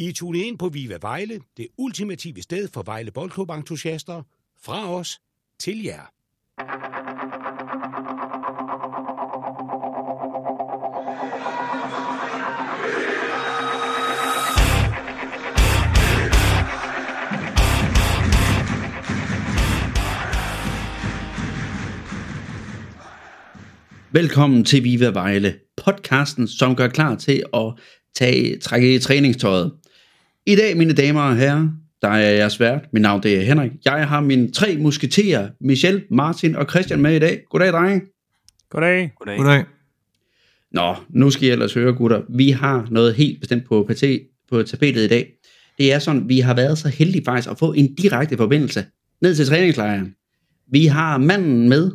I er tunet ind på Viva Vejle, det ultimative sted for Vejle Boldklub-entusiaster. Fra os til jer. Velkommen til Viva Vejle, podcasten, som gør klar til at trække i træningstøjet. I dag, mine damer og herrer, der er jeg svært. Mit navn det er Henrik. Jeg har mine tre musketerer, Michel, Martin og Christian med i dag. Goddag, drenge. Goddag. Goddag. Goddag. Nå, nu skal I ellers høre, gutter. Vi har noget helt bestemt på tapetet i dag. Det er sådan, vi har været så heldige faktisk at få en direkte forbindelse ned til træningslejren. Vi har manden med,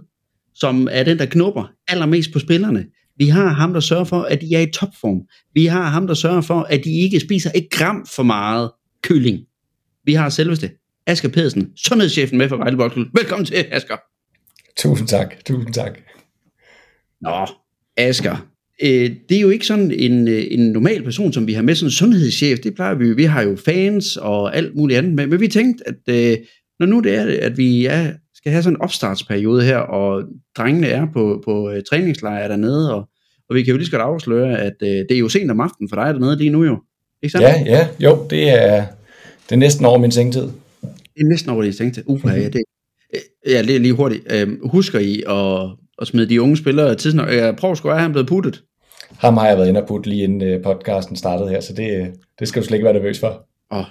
som er den, der knupper allermest på spillerne. Vi har ham, der sørger for, at de er i topform. Vi har ham, der sørger for, at de ikke spiser et gram for meget kylling. Vi har selveste Asger Pedersen, sundhedschefen med fra Vejle Boldklub. Velkommen til, Asger. Tusind tak. Nå, Asger. Det er jo ikke sådan en normal person, som vi har med sådan en sundhedschef. Det plejer vi jo. Vi har jo fans og alt muligt andet. Men vi tænkte, at når nu det er, at vi skal have sådan en opstartsperiode her, og drengene er på træningslejre dernede, og vi kan jo lige så godt afsløre, at det er jo sent om aftenen for dig dernede lige nu jo. Ikke sandt? Ja. Jo, det er næsten over min sengetid. Det er næsten over din sengetid. Det er lige hurtigt. Husker I at smide de unge spillere tidsnok? Prøv sgu, er han blevet puttet? Ham har jeg været inde og putte lige inden podcasten startede her, så det skal du slet ikke være nervøs for.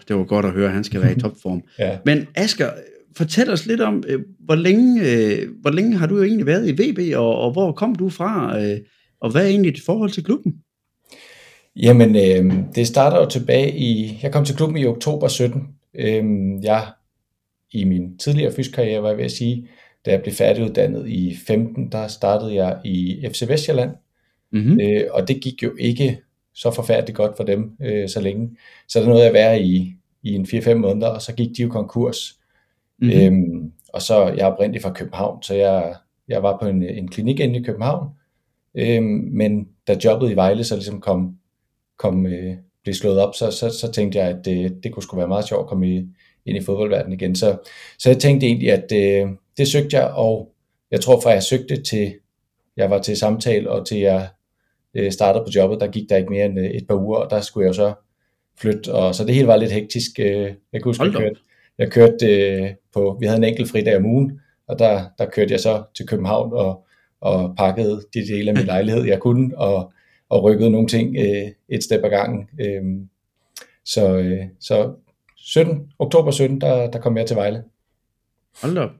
Det var godt at høre, han skal være i topform. Ja. Men Asger, fortæl os lidt om, hvor længe har du jo egentlig været i VB, og hvor kom du fra, og hvad er egentlig dit forhold til klubben? Jamen, det starter jo tilbage i... Jeg kom til klubben i oktober 17. Jeg, i min tidligere fysikkarriere, var jeg ved at sige, da jeg blev færdiguddannet i 15, der startede jeg i FC Vestjylland. Mm-hmm. Og det gik jo ikke så forfærdeligt godt for dem så længe. Så der nåede jeg at være i en 4-5 måneder, og så gik de jo konkurs. Mm-hmm. Og så, jeg er oprindelig fra København, så jeg var på en klinik inde i København. Men da jobbet i Vejle så ligesom blev slået op, så tænkte jeg, at det kunne sgu være meget sjovt at komme ind i fodboldverdenen igen. Så jeg tænkte egentlig, at det søgte jeg, og jeg tror fra jeg søgte til, jeg var til samtale, og til jeg startede på jobbet, der gik der ikke mere end et par uger, og der skulle jeg så flytte, og så det hele var lidt hektisk. Jeg kunne huske, jeg kørte på, vi havde en enkelt fridag om ugen, og der kørte jeg så til København, og pakkede de dele af min lejlighed, jeg kunne, og rykkede nogle ting et step ad gangen. Så 17. oktober 17, der kom jeg til Vejle. Hold op.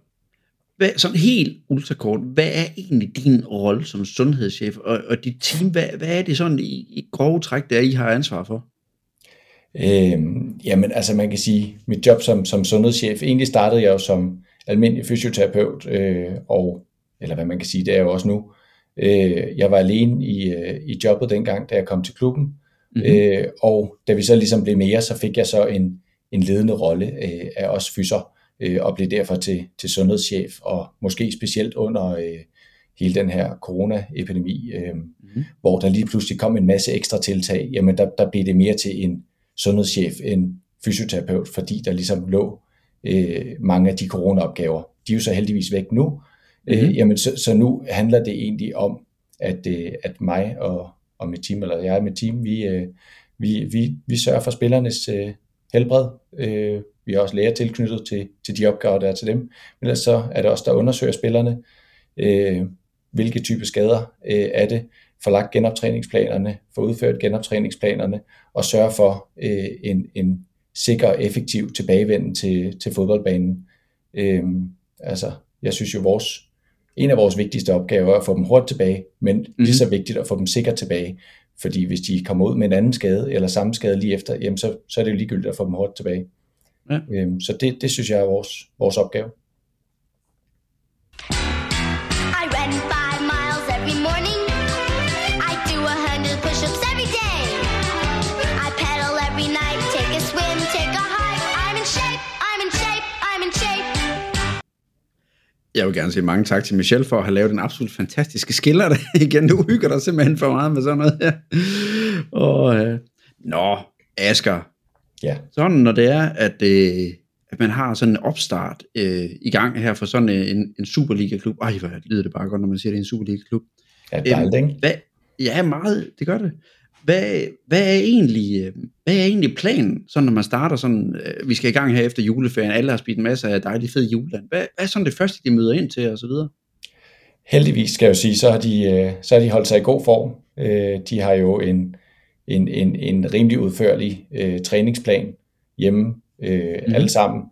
Sådan helt ultrakort, hvad er egentlig din rolle som sundhedschef og dit team? Hvad er det sådan i grove træk, der I har ansvar for? Jamen, altså man kan sige, mit job som sundhedschef, egentlig startede jeg jo som almindelig fysioterapeut, eller hvad man kan sige, det er jo også nu. Jeg var alene i jobbet dengang, da jeg kom til klubben, mm-hmm. og da vi så ligesom blev mere, så fik jeg så en ledende rolle af os fyser, og blev derfor til sundhedschef, og måske specielt under hele den her coronaepidemi, mm-hmm. hvor der lige pludselig kom en masse ekstra tiltag. Jamen der blev det mere til en sundhedschef end fysioterapeut, fordi der ligesom lå mange af de coronaopgaver. De er jo så heldigvis væk nu. Mm-hmm. Jamen, så nu handler det egentlig om, at mig og mit team, eller jeg og mit team, vi sørger for spillernes helbred. Vi er også læger tilknyttet til de opgaver, der er til dem. Men ellers så er det også der undersøger spillerne, hvilke type skader er det, får lagt genoptræningsplanerne, får udført genoptræningsplanerne, og sørger for en sikker og effektiv tilbagevenden til fodboldbanen. Jeg synes jo, en af vores vigtigste opgaver er at få dem hurtigt tilbage, men lige så vigtigt at få dem sikkert tilbage. Fordi hvis de kommer ud med en anden skade, eller samme skade lige efter, jamen så er det jo ligegyldigt at få dem hurtigt tilbage. Ja. Så det synes jeg er vores opgave. Jeg vil gerne sige mange tak til Michel for at have lavet den absolut fantastiske skiller der igen. Du hygger dig simpelthen for meget med sådan noget her. Nå, Asger, Ja. Sådan når det er, at man har sådan en opstart i gang her for sådan en Superliga-klub. Ej, hvor lyder det bare godt, når man siger, det er en Superliga-klub. Ja, dejligt, ikke? Ja, meget, det gør det. Hvad er egentlig planen, sådan når man starter sådan, vi skal i gang her efter juleferien, alle har spist en masse af dejlig fed juleland. Hvad er sådan det første, de møder ind til, og så videre? Heldigvis, skal jeg jo sige, så har de holdt sig i god form. De har jo en rimelig udførlig træningsplan hjemme, alle sammen,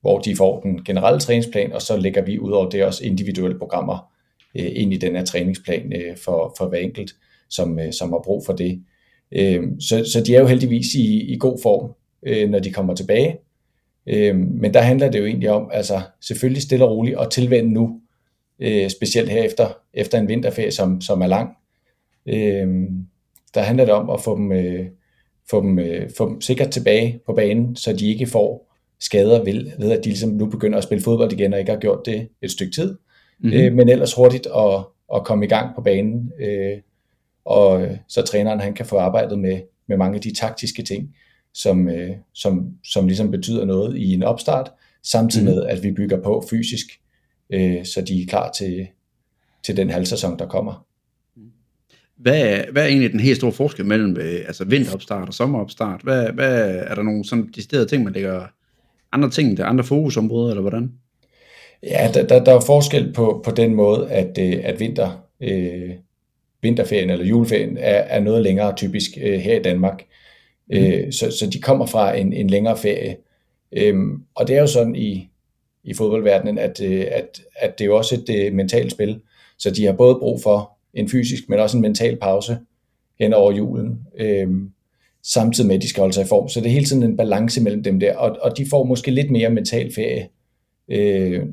hvor de får den generelle træningsplan, og så lægger vi ud over det også individuelle programmer ind i den her træningsplan for hver enkelt, som har brug for det. Så de er jo heldigvis i god form, når de kommer tilbage. Men der handler det jo egentlig om, altså selvfølgelig stille og roligt, og tilvænne nu, specielt her efter en vinterferie, som er lang. Der handler det om at få dem sikkert tilbage på banen, så de ikke får skader ved, at de ligesom nu begynder at spille fodbold igen, og ikke har gjort det et stykke tid. Men ellers hurtigt at komme i gang på banen, og så træneren han kan få arbejdet med mange af de taktiske ting, som ligesom betyder noget i en opstart, samtidig med, at vi bygger på fysisk, så de er klar til den halvsæson, der kommer. Hvad er egentlig den helt store forskel mellem altså vinteropstart og sommeropstart? Hvad er der nogle sådan deciderede ting, man lægger andre ting til, andre fokusområder, eller hvordan? Ja, der er forskel på den måde, at vinterferien eller juleferien er noget længere typisk her i Danmark. Så de kommer fra en længere ferie. Og det er jo sådan i fodboldverdenen, at det er jo også et mentalt spil. Så de har både brug for en fysisk, men også en mental pause hen over julen, samtidig med, at de skal holde sig i form. Så det er hele tiden en balance mellem dem der, og de får måske lidt mere mental ferie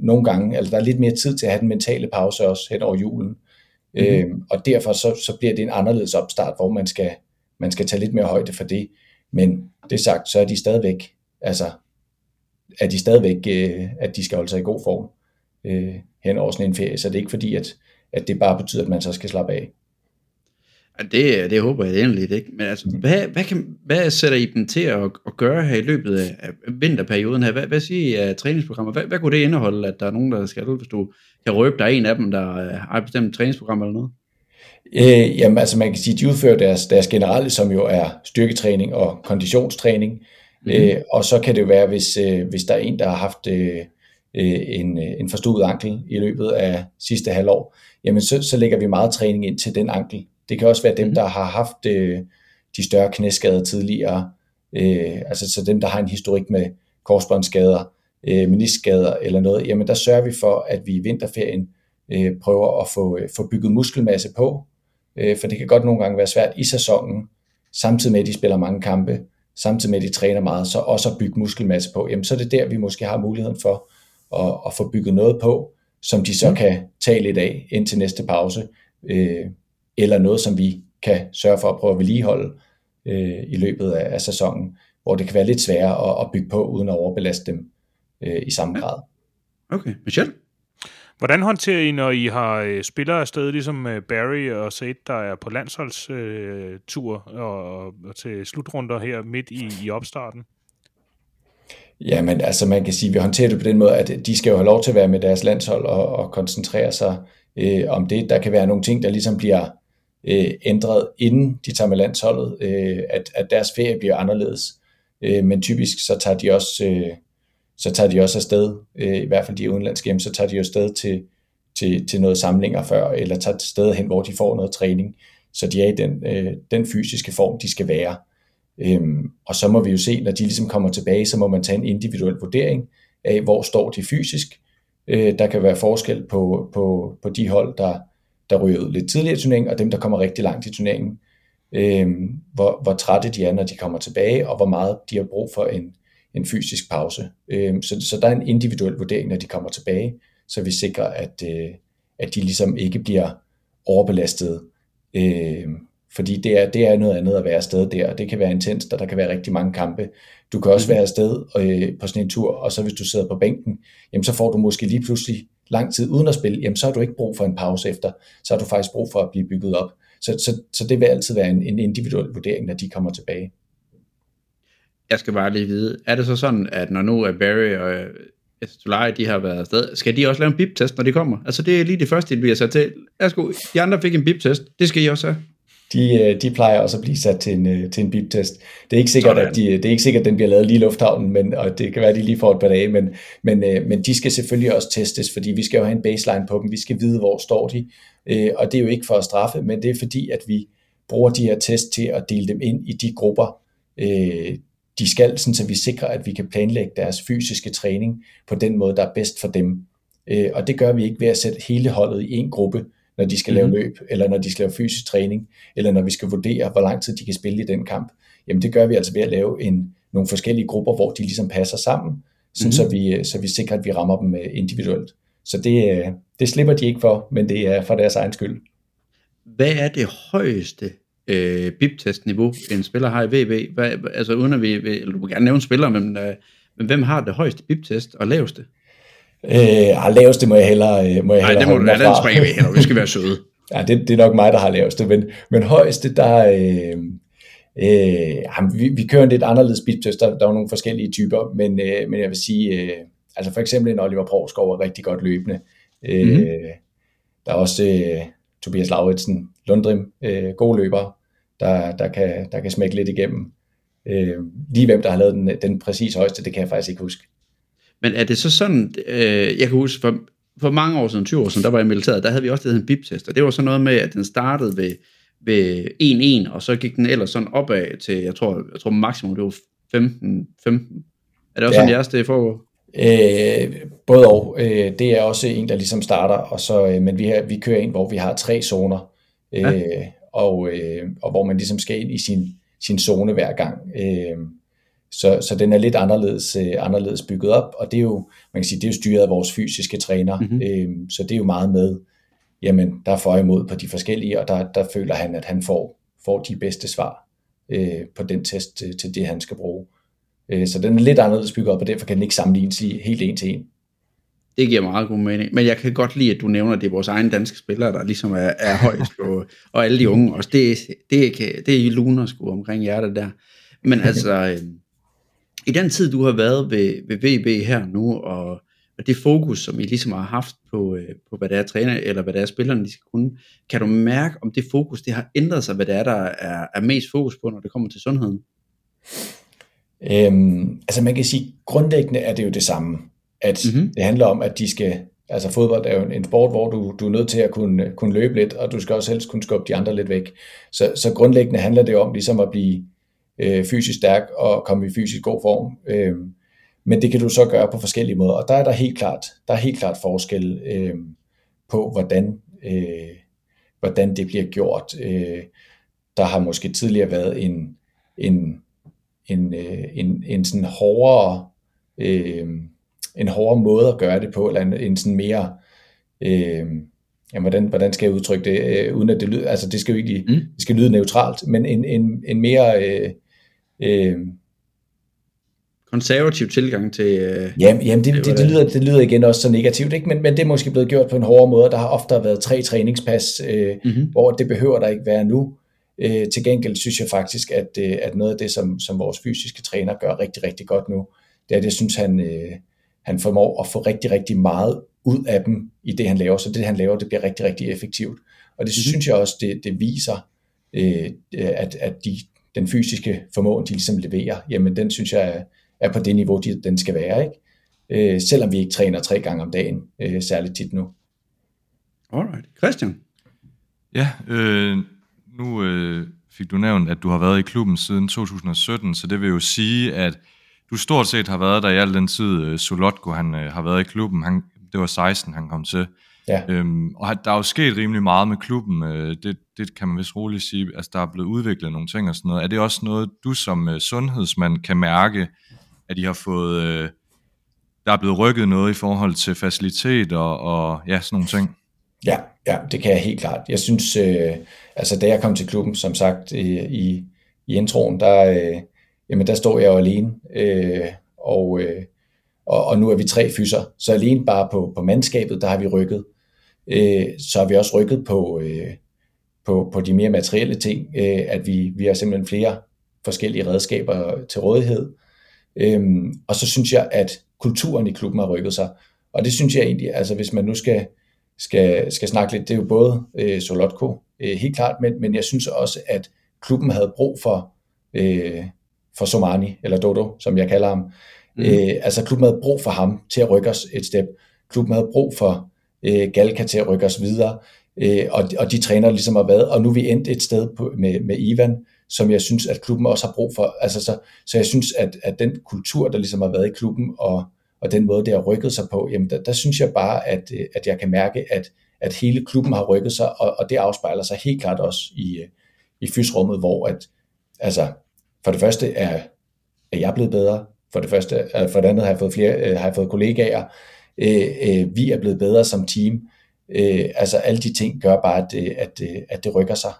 nogle gange. Altså, der er lidt mere tid til at have den mentale pause også hen over julen. Og derfor så bliver det en anderledes opstart, hvor man skal tage lidt mere højde for det. Men det sagt, så er de stadigvæk, at de skal holde sig i god form hen over sådan en ferie. Så det er ikke fordi, at det bare betyder, at man så skal slappe af. Det håber jeg endelig ikke. Men altså, hvad sætter I dem til at gøre her i løbet af vinterperioden her? Hvad siger I af træningsprogrammer? Hvad kunne det indeholde, at der er nogen, der skal, hvis du kan røbe, der er en af dem, der har et bestemt træningsprogram eller noget? Jamen altså, man kan sige, at de udfører deres generelle, som jo er styrketræning og konditionstræning. Og så kan det jo være, hvis der er en, der har haft en forstuet ankel i løbet af sidste halvår, jamen så lægger vi meget træning ind til den ankel. Det kan også være dem, der har haft de større knæskader tidligere, altså så dem, der har en historik med korsbåndsskader, meniskskader eller noget, jamen der sørger vi for, at vi i vinterferien prøver at få bygget muskelmasse på, for det kan godt nogle gange være svært i sæsonen, samtidig med, at de spiller mange kampe, samtidig med, at de træner meget, så også at bygge muskelmasse på, jamen så er det der, vi måske har muligheden for at få bygget noget på, som de så kan tage lidt af indtil næste pause, eller noget, som vi kan sørge for at prøve at vedligeholde i løbet af sæsonen, hvor det kan være lidt sværere at bygge på, uden at overbelaste dem i samme grad. Okay, Michel? Hvordan håndterer I, når I har spillere afsted, ligesom Barry og Zaid, der er på landsholdstur og til slutrunder her midt i opstarten? Jamen, altså man kan sige, at vi håndterer det på den måde, at de skal jo have lov til at være med deres landshold og koncentrere sig om det. Der kan være nogle ting, der ligesom bliver ændret, inden de tager med landsholdet, at deres ferie bliver anderledes. Men typisk så tager de også, afsted, i hvert fald de udenlandske hjem, så tager de jo afsted til noget samlinger før, eller tager afsted hen, hvor de får noget træning, så de er i den fysiske form, de skal være. Og så må vi jo se, når de ligesom kommer tilbage, så må man tage en individuel vurdering af, hvor står de fysisk. Der kan være forskel på de hold, der ryger ud lidt tidligere i turneringen, og dem, der kommer rigtig langt i turneringen. Hvor trætte de er, når de kommer tilbage, og hvor meget de har brug for en fysisk pause. Så der er en individuel vurdering, når de kommer tilbage, så vi sikrer, at de ligesom ikke bliver overbelastet. Fordi det er noget andet at være afsted der, og det kan være intenst, og der kan være rigtig mange kampe. Du kan også være afsted på sådan en tur, og så hvis du sidder på bænken, jamen så får du måske lige pludselig lang tid uden at spille, jamen så har du ikke brug for en pause efter, så har du faktisk brug for at blive bygget op. Så det vil altid være en individuel vurdering, når de kommer tilbage. jeg skal bare lige vide, er det så sådan, at når nu er Barry og Estolai, de har været afsted, skal de også lave en bip-test, når de kommer? Altså det er lige det første, de bliver sat til. Værsgo, de andre fik en bip-test, det skal I også have. De plejer også at blive sat til en bip-test. Det er ikke sikkert, at den bliver lavet lige i lufthavnen, men, og det kan være, at de lige får et par dage, men de skal selvfølgelig også testes, fordi vi skal jo have en baseline på dem, vi skal vide, hvor står de, og det er jo ikke for at straffe, men det er fordi, at vi bruger de her test til at dele dem ind i de grupper, de skal, sådan, så vi sikrer, at vi kan planlægge deres fysiske træning på den måde, der er bedst for dem. Og det gør vi ikke ved at sætte hele holdet i en gruppe, når de skal lave løb, eller når de skal lave fysisk træning, eller når vi skal vurdere, hvor lang tid de kan spille i den kamp. Jamen det gør vi altså ved at lave nogle forskellige grupper, hvor de ligesom passer sammen, sådan, så vi sikrer, at vi rammer dem individuelt. Så det slipper de ikke for, men det er for deres egen skyld. Hvad er det højeste bip-testniveau, en spiller har i VB? Altså uden at du må gerne nævne spillere, men hvem har det højeste bip-test og laveste? Laveste må jeg hellere... Nej, det må du lade springe ved heller, vi skal være søde. Ja, det er nok mig, der har laveste, men højeste, der... Vi kører en lidt anderledes bip-test, der er nogle forskellige typer, men jeg vil sige, altså for eksempel en Oliver Provskov er rigtig godt løbende. Der er også... Tobias Lauritsen, Lundrim, gode løbere, der kan smække lidt igennem. Lige hvem, der har lavet den præcis højeste, det kan jeg faktisk ikke huske. Men er det så sådan, jeg kan huske, for mange år siden, 20 år siden, der var jeg i militæret, der havde vi også det en bip-test, og det var sådan noget med, at den startede ved 1-1, og så gik den ellers sådan opad til, jeg tror maksimum, det var 15. Er det også sådan jeres, det foregår? Både og. Det er også en, der ligesom starter, og så, men vi kører en, hvor vi har 3 zoner, og hvor man ligesom skal ind i sin zone hver gang. Så den er lidt anderledes bygget op, og det er jo, man kan sige, det er jo styret af vores fysiske træner, så det er jo meget med, jamen, der får imod på de forskellige, og der føler han, at han får de bedste svar på den test til det, han skal bruge. Så den er lidt anderledes bygget op, og derfor kan den ikke sammenlignes helt en til en. Det giver meget god mening, men jeg kan godt lide, at du nævner, at det er vores egne danske spillere, der ligesom er højst, og alle de unge også. Det er luner sgu omkring hjertet der. Men altså, i den tid, du har været ved VB her nu, og det fokus, som I ligesom har haft på hvad der er træner, eller hvad der er spillerne, de skal kunne, kan du mærke, om det fokus, det har ændret sig, hvad det er, der er mest fokus på, når det kommer til sundheden? Altså man kan sige, grundlæggende er det jo det samme, at det handler om, at de skal, altså fodbold er jo en sport, hvor du er nødt til at kunne løbe lidt, og du skal også helst kunne skubbe de andre lidt væk, så grundlæggende handler det om ligesom at blive fysisk stærk og komme i fysisk god form, men det kan du så gøre på forskellige måder, og der er helt klart forskel på hvordan det bliver gjort. Der har måske tidligere været en sådan hårdere måde at gøre det på, eller en sådan mere hvordan skal jeg udtrykke det, uden at det lyder, altså det skal jo ikke det skal lyde neutralt, men en mere konservativ tilgang til jamen det lyder igen også så negativt, ikke, men det er måske blevet gjort på en hårdere måde. Der har ofte været 3 træningspas, hvor det behøver der ikke være nu. Til gengæld synes jeg faktisk, at noget af det, som vores fysiske træner gør rigtig, rigtig godt nu, det er, at jeg synes, han formår at få rigtig, rigtig meget ud af dem i det, han laver. Så det, han laver, det bliver rigtig, rigtig effektivt. Og det synes jeg også, det viser, at den fysiske formåen, de ligesom leverer, jamen den synes jeg er på det niveau, den skal være, ikke? Selvom vi ikke træner 3 gange om dagen, særligt tit nu. Alright. Christian? Ja, nu fik du nævnt, at du har været i klubben siden 2017, så det vil jo sige, at du stort set har været der i al den tid, Solotko har været i klubben. Det var 16, han kom til. Ja. Og der er jo sket rimelig meget med klubben. Det kan man vist roligt sige. Altså, der er blevet udviklet nogle ting og sådan noget. Er det også noget, du som sundhedsmand kan mærke, at I har fået... der er blevet rykket noget i forhold til faciliteter og ja, sådan nogle ting? Ja, det kan jeg helt klart. Jeg synes, altså da jeg kom til klubben, som sagt i introen, der stod jeg jo alene, og nu er vi 3 fyser, så alene bare på mandskabet, der har vi rykket. Så har vi også rykket på de mere materielle ting, at vi har simpelthen flere forskellige redskaber til rådighed. Og så synes jeg, at kulturen i klubben har rykket sig. Og det synes jeg egentlig, altså hvis man nu skal snakke lidt, det er jo både Solotko, helt klart, men jeg synes også, at klubben havde brug for Somani, eller Dodo, som jeg kalder ham. Altså klubben havde brug for ham til at rykke os et step. Klubben havde brug for Galka til at rykke os videre. Og de træner ligesom har været. Og nu er vi endt et sted med Ivan, som jeg synes, at klubben også har brug for. Altså, så jeg synes, at den kultur, der ligesom har været i klubben, og den måde, det har rykket sig på, jamen der synes jeg bare, at jeg kan mærke, at hele klubben har rykket sig, og det afspejler sig helt klart også i fysrummet, hvor at, altså, for det første er jeg blevet bedre, for det andet har jeg fået kollegaer, vi er blevet bedre som team, altså alle de ting gør bare, at det rykker sig,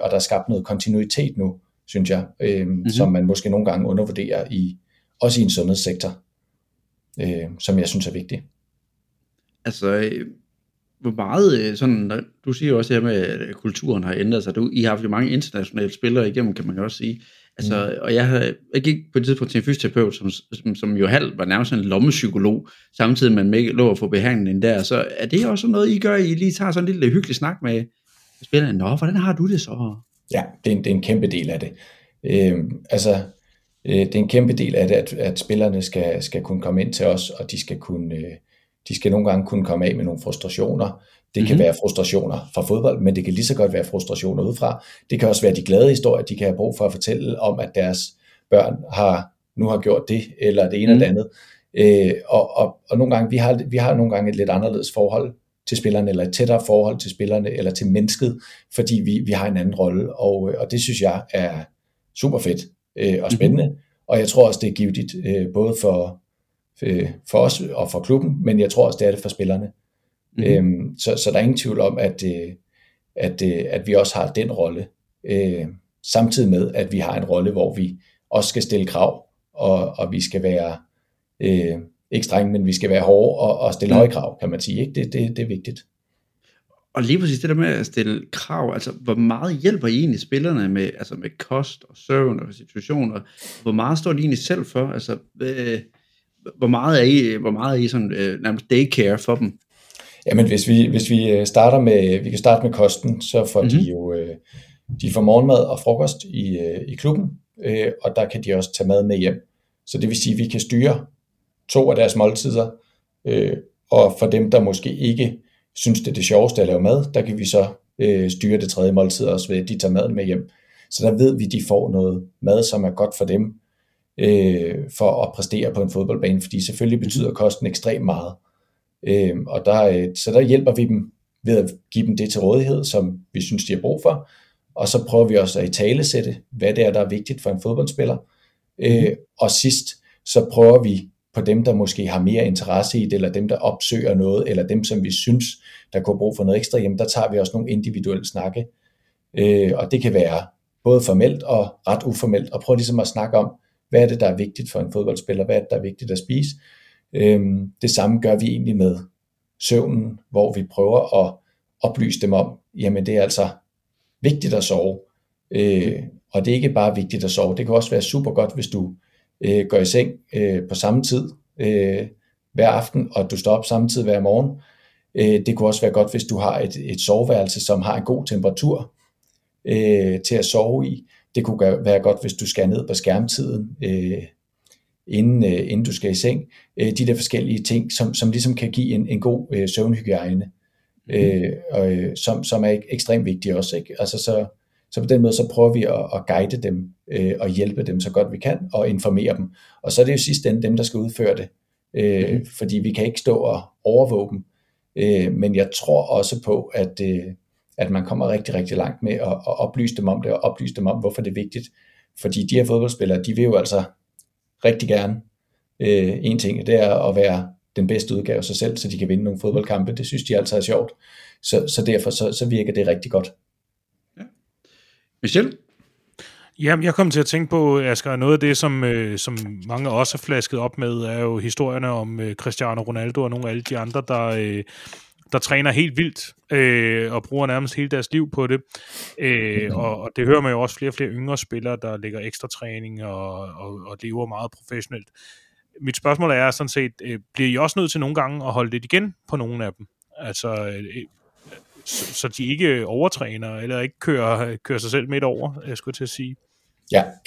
og der er skabt noget kontinuitet nu, synes jeg, som man måske nogle gange undervurderer, også i en sundhedssektor, som jeg synes er vigtig. Altså, hvor meget sådan, du siger jo også her med, at kulturen har ændret sig. I har haft jo mange internationale spillere igennem, kan man også sige. Altså, og jeg gik på et tidspunkt til en fysioterapeut, som jo halvt var nærmest en lommepsykolog, samtidig man ikke lå at få behandlingen der. Så er det også noget, I gør, I lige tager sådan en lille hyggelig snak med spillerne? Nå, hvordan har du det så? Ja, det er en kæmpe del af det. Det er en kæmpe del af det, at spillerne skal kunne komme ind til os, og de skal kunne... De skal nogle gange kunne komme af med nogle frustrationer. Det kan være frustrationer fra fodbold, men det kan lige så godt være frustrationer udefra. Det kan også være de glade historier, de kan have brug for at fortælle om, at deres børn nu har gjort det, eller det ene eller andet. Og nogle gange, vi har nogle gange et lidt anderledes forhold til spillerne, eller et tættere forhold til spillerne, eller til mennesket, fordi vi har en anden rolle, og det synes jeg er super fedt og spændende. Og jeg tror også, det er givtigt, både for os og for klubben, men jeg tror også, det er det for spillerne. Så der er ingen tvivl om, at vi også har den rolle, samtidig med, at vi har en rolle, hvor vi også skal stille krav, og vi skal være, ikke strenge, men vi skal være hårde og stille høje krav, kan man sige. Ikke? Det er vigtigt. Og lige præcis det der med at stille krav, altså hvor meget hjælper I egentlig spillerne med, altså med kost og søvn og restitution, og hvor meget står de egentlig selv for? Altså... Hvor meget er I sådan nærmest daycare for dem? Jamen hvis vi starter med, vi kan starte med kosten, så får de jo de får morgenmad og frokost i klubben, og der kan de også tage mad med hjem. Så det vil sige, at vi kan styre 2 af deres måltider, og for dem, der måske ikke synes, det er det sjoveste at lave mad, der kan vi så styre det 3. måltid også ved, at de tager maden med hjem. Så der ved vi, at de får noget mad, som er godt for dem, for at præstere på en fodboldbane, fordi selvfølgelig betyder kosten ekstremt meget. Og der hjælper vi dem ved at give dem det til rådighed, som vi synes, de har brug for. Og så prøver vi også at italesætte, hvad det er, der er vigtigt for en fodboldspiller. Og sidst, så prøver vi på dem, der måske har mere interesse i det, eller dem, der opsøger noget, eller dem, som vi synes, der kunne bruge for noget ekstra, jamen der tager vi også nogle individuelle snakke. Og det kan være både formelt og ret uformelt, og prøver ligesom at snakke om, hvad er det, der er vigtigt for en fodboldspiller? Hvad er det, der er vigtigt at spise? Det samme gør vi egentlig med søvnen, hvor vi prøver at oplyse dem om, jamen det er altså vigtigt at sove. Og det er ikke bare vigtigt at sove. Det kan også være super godt, hvis du går i seng på samme tid hver aften, og du står op samme tid hver morgen. Det kunne også være godt, hvis du har et soveværelse, som har en god temperatur til at sove i. Det kunne være godt, hvis du skal ned på skærmtiden, inden du skal i seng. De der forskellige ting, som ligesom kan give en god søvnhygiejne, som er ekstremt vigtig også. Ikke? Altså, så på den måde, så prøver vi at guide dem og hjælpe dem så godt vi kan, og informere dem. Og så er det jo sidst ende dem, der skal udføre det, fordi vi kan ikke stå og overvåge dem. Men jeg tror også på, at man kommer rigtig, rigtig langt med at oplyse dem om det, og oplyse dem om, hvorfor det er vigtigt. Fordi de her fodboldspillere, de vil jo altså rigtig gerne en ting, det er at være den bedste udgave af sig selv, så de kan vinde nogle fodboldkampe. Det synes de altså er sjovt. Så derfor så virker det rigtig godt. Ja. Michel? Jamen, jeg kom til at tænke på, Asger, noget af det, som mange også har flasket op med, er jo historierne om Cristiano Ronaldo og nogle af alle de andre, der der træner helt vildt og bruger nærmest hele deres liv på det. Og det hører man jo også flere og flere yngre spillere, der lægger ekstra træning og lever meget professionelt. Mit spørgsmål er sådan set, bliver I også nødt til nogle gange at holde lidt igen på nogle af dem? Altså, så de ikke overtræner, eller ikke kører sig selv midt over, jeg skulle til at sige.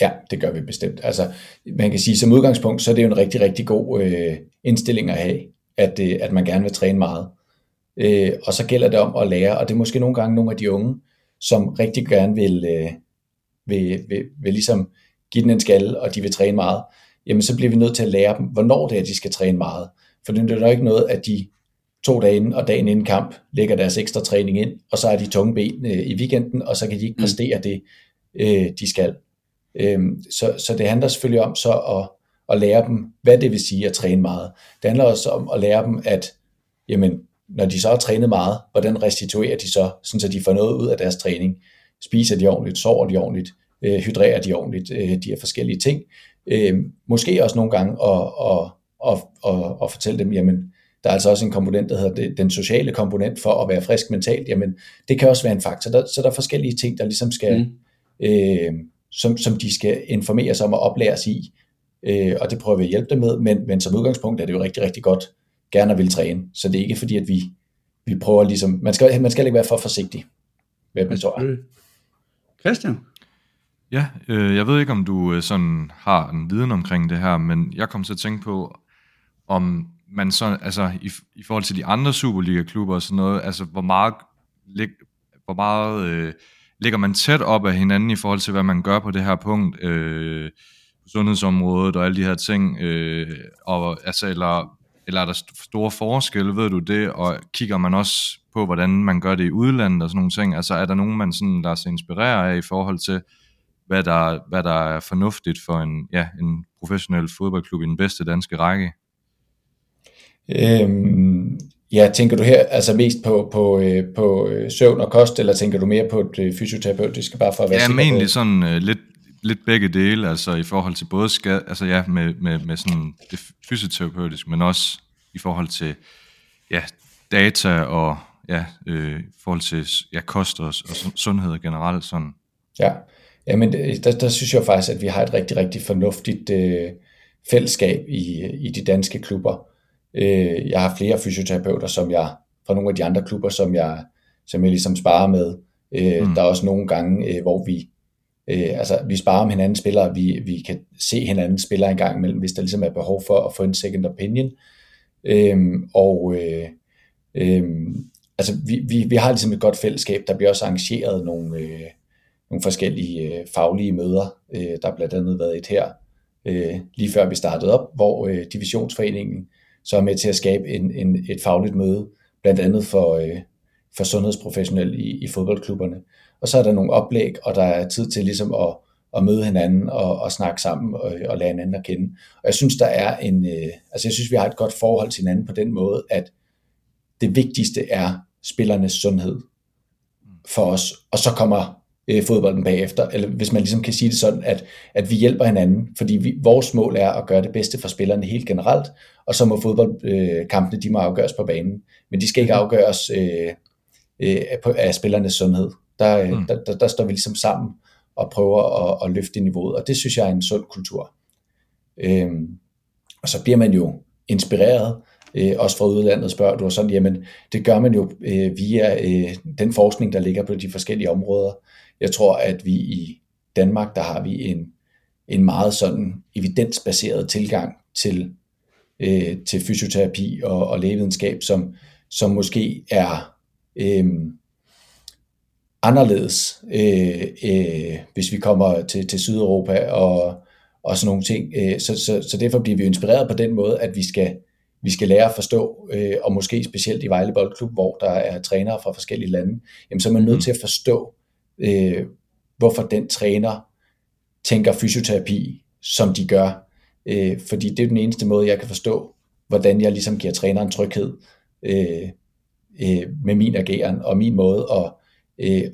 Ja, det gør vi bestemt. Altså, man kan sige, som udgangspunkt, så er det jo en rigtig, rigtig god indstilling at have, at man gerne vil træne meget. Og så gælder det om at lære, og det er måske nogle gange nogle af de unge, som rigtig gerne vil ligesom give den en skalle, og de vil træne meget. Jamen, så bliver vi nødt til at lære dem, hvornår det er, de skal træne meget. For det er jo ikke noget, at de 2 dage inden og dagen inden kamp lægger deres ekstra træning ind, og så er de tunge ben i weekenden, og så kan de ikke præstere det, de skal. Så det handler selvfølgelig om så at lære dem, hvad det vil sige at træne meget. Det handler også om at lære dem, at jamen, når de så har trænet meget, hvordan restituerer de så, sådan så de får noget ud af deres træning. Spiser de ordentligt, sover de ordentligt, hydrerer de ordentligt, de her forskellige ting. Måske også nogle gange at fortælle dem, jamen, der er altså også en komponent, der hedder den sociale komponent for at være frisk mentalt. Jamen, det kan også være en faktor. Så der er forskellige ting, der ligesom skal, som de skal informeres om og oplæres i. Og det prøver vi at hjælpe dem med, men som udgangspunkt er det jo rigtig, rigtig godt gerne at ville træne. Så det er ikke fordi, at vi prøver ligesom... Man skal ikke være for forsigtig med dem, tror jeg. Christian? Ja, jeg ved ikke, om du sådan har en viden omkring det her, men jeg kom til at tænke på, om man så, altså i forhold til de andre Superliga-klubber og sådan noget, altså hvor meget ligger man tæt op af hinanden i forhold til, hvad man gør på det her punkt, sundhedsområdet og alle de her ting, og, altså, eller er der store forskelle, ved du det, og kigger man også på, hvordan man gør det i udlandet og sådan nogle ting, altså er der nogen, man sådan lader sig inspirere af i forhold til, hvad der er fornuftigt for en professionel fodboldklub i den bedste danske række? Ja, tænker du her altså mest på søvn og kost, eller tænker du mere på det fysioterapeutiske, bare for at være sikker på? Ja, men egentlig sådan lidt begge dele, altså i forhold til både skade, altså ja, med sådan det fysioterapeutiske, men også i forhold til ja, data og ja, i forhold til ja, kost og sundhed generelt sådan. Ja. Jamen, der synes jeg faktisk, at vi har et rigtig, rigtig fornuftigt fællesskab i de danske klubber. Jeg har flere fysioterapeuter, som jeg fra nogle af de andre klubber, som jeg ligesom sparer med. Der er også nogle gange, hvor vi sparer om hinanden spillere, vi kan se hinanden spillere en gang imellem, hvis der ligesom er behov for at få en second opinion. Vi har ligesom et godt fællesskab, der bliver også arrangeret nogle forskellige faglige møder. Der har blandt andet været et her, lige før vi startede op, hvor divisionsforeningen så er med til at skabe et fagligt møde, blandt andet for sundhedsprofessionelle i fodboldklubberne. Og så er der nogle oplæg, og der er tid til ligesom at møde hinanden og snakke sammen og lære hinanden at kende. Og jeg synes, vi har et godt forhold til hinanden på den måde, at det vigtigste er spillernes sundhed for os, og så kommer fodbolden bagefter, eller hvis man ligesom kan sige det sådan, at vi hjælper hinanden, fordi vores mål er at gøre det bedste for spillerne helt generelt, og så må fodboldkampene, de må afgøres på banen, men de skal ikke afgøres af spillernes sundhed. Der står vi ligesom sammen og prøver at løfte niveauet, og det synes jeg er en sund kultur. Og så bliver man jo inspireret, også fra udlandet, spørger du, og sådan, jamen det gør man jo via den forskning, der ligger på de forskellige områder. Jeg tror, at vi i Danmark, der har vi en meget sådan evidensbaseret tilgang til fysioterapi og lægevidenskab, som måske er anderledes, hvis vi kommer til Sydeuropa og sådan nogle ting. Så derfor bliver vi inspireret på den måde, at vi skal lære at forstå, og måske specielt i Vejle Boldklub, hvor der er trænere fra forskellige lande, jamen så er man nødt til at forstå, hvorfor den træner tænker fysioterapi, som de gør. Fordi det er den eneste måde, jeg kan forstå, hvordan jeg ligesom giver træneren tryghed med min ageren og min måde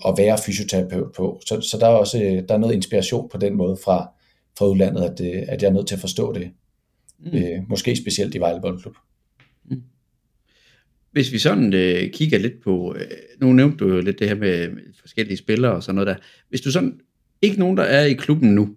at være fysioterapeut på. Så der er også noget inspiration på den måde fra udlandet, at jeg er nødt til at forstå det. Måske specielt i Vejle Boldklub. Hvis vi sådan kigger lidt på, nu nævnte du jo lidt det her med forskellige spillere og sådan noget der. Hvis du sådan, ikke nogen der er i klubben nu,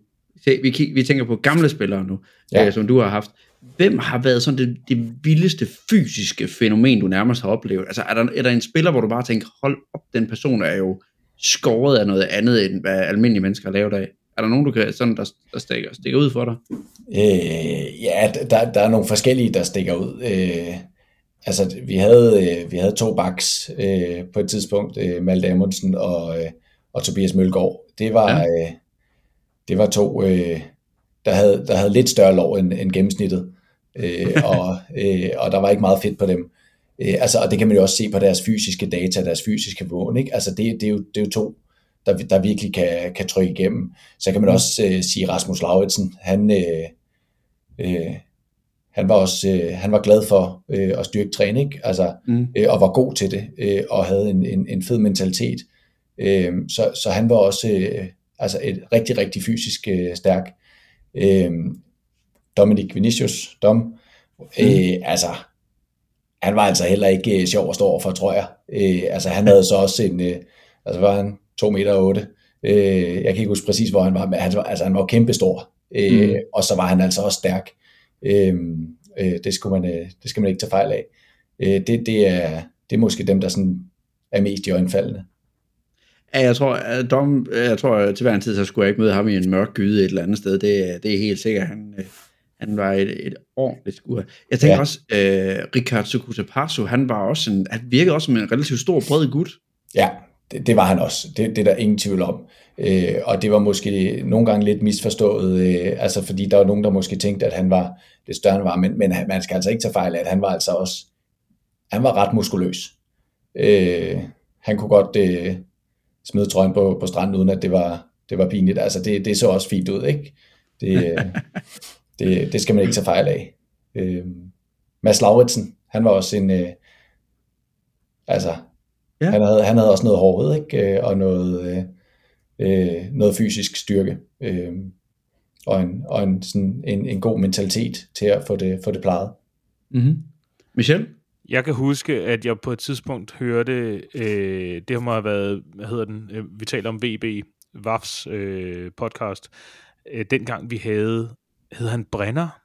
vi tænker på gamle spillere nu, ja. Som du har haft. Hvem har været sådan det vildeste fysiske fænomen, du nærmest har oplevet? Altså er der en spiller, hvor du bare tænker, hold op, den person er jo skåret af noget andet, end hvad almindelige mennesker laver der af? Er der nogen, du kan, sådan, der stikker ud for dig? Ja, der er nogle forskellige, der stikker ud. Altså, vi havde to backs på et tidspunkt, Malte Amundsen og Tobias Mølgaard. Det var to, der havde lidt større lår end gennemsnittet, og der var ikke meget fedt på dem. Altså, og det kan man jo også se på deres fysiske data, deres fysiske vågen, ikke? Altså, det er jo to, der virkelig kan trykke igennem. Så kan man også sige Rasmus Lauritsen, han var også han var glad for at styrke træning, altså og var god til det og havde en fed mentalitet. Så han var også altså et rigtig rigtig fysisk stærk. Dominik Vinicius, altså han var altså heller ikke sjov at stå overfor, tror jeg. Altså han havde så også en altså var han 2,8 meter. Jeg kan ikke huske præcis hvor han var, men han var kæmpestor. Og så var han altså også stærk. Det skal man ikke tage fejl af. Det er måske dem, der sådan er mest i øjenfaldene. Ja, jeg tror til hver en tid, så skulle jeg ikke møde ham i en mørk gyde et eller andet sted. Det er helt sikkert. Han var et ordentligt skur. Jeg tænker også, Ricardo Sukusapasso, han virkede også som en relativt stor, bred gut. Ja, det var han også. Det er der ingen tvivl om. Og det var måske nogle gange lidt misforstået, altså fordi der var nogen, der måske tænkte, at han var lidt større, end var, men man skal altså ikke tage fejl af, at han var altså også, han var ret muskuløs. Han kunne godt smide trøjen på stranden, uden at det var pinligt. Altså det så også fint ud, ikke? Det skal man ikke tage fejl af. Mads Lauritsen, han var også en, altså, ja. Han havde også noget hård, ikke? Og noget fysisk styrke og en sådan en god mentalitet til at få det plejet. Mm-hmm. Michel, jeg kan huske, at jeg på et tidspunkt hørte det må have været, hvad hedder den? Vi taler om VB Vafs podcast. Dengang vi hed han Brenner.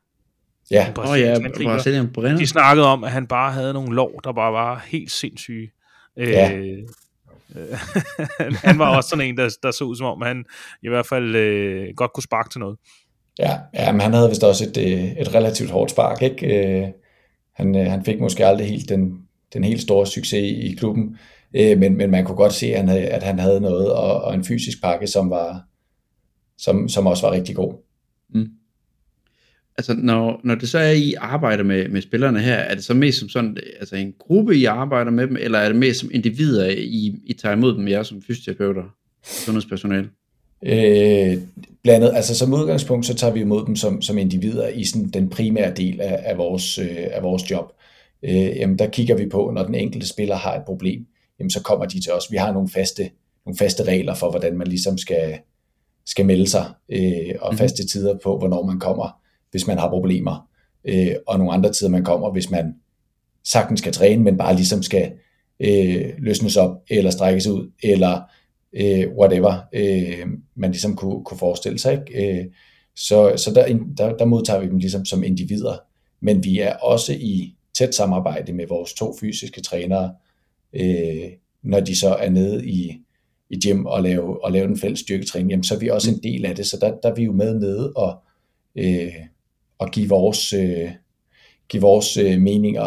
Ja. Brenner. De snakkede om, at han bare havde nogle lår, der bare var helt sindssyge. Ja. Han var også sådan en, der så ud som om han i hvert fald godt kunne sparke til noget. Ja, men han havde vist også et relativt hårdt spark, ikke? Han fik måske aldrig helt den helt store succes i klubben, men man kunne godt se, at han havde noget og en fysisk pakke, som også var rigtig god. Mm. Altså, når det så er, I arbejder med spillerne her, er det så mest som sådan, altså en gruppe, I arbejder med dem, eller er det mest som individer, I tager imod dem, jer som fysioterapeuter og sundhedspersonale? Blandet, altså som udgangspunkt, så tager vi imod dem som individer i sådan den primære del af vores job. Jamen, der kigger vi på, når den enkelte spiller har et problem, jamen, så kommer de til os. Vi har nogle faste regler for, hvordan man ligesom skal melde sig, og faste tider på, hvornår man kommer, hvis man har problemer, og nogle andre tider, man kommer, hvis man sagtens skal træne, men bare ligesom skal løsnes op, eller strækkes ud, eller whatever, man ligesom kunne forestille sig, ikke? Så der modtager vi dem ligesom som individer, men vi er også i tæt samarbejde med vores to fysiske trænere, når de så er nede i gym og lave den fælles styrketræning, jamen, så er vi også en del af det, så der er vi jo med og give vores meninger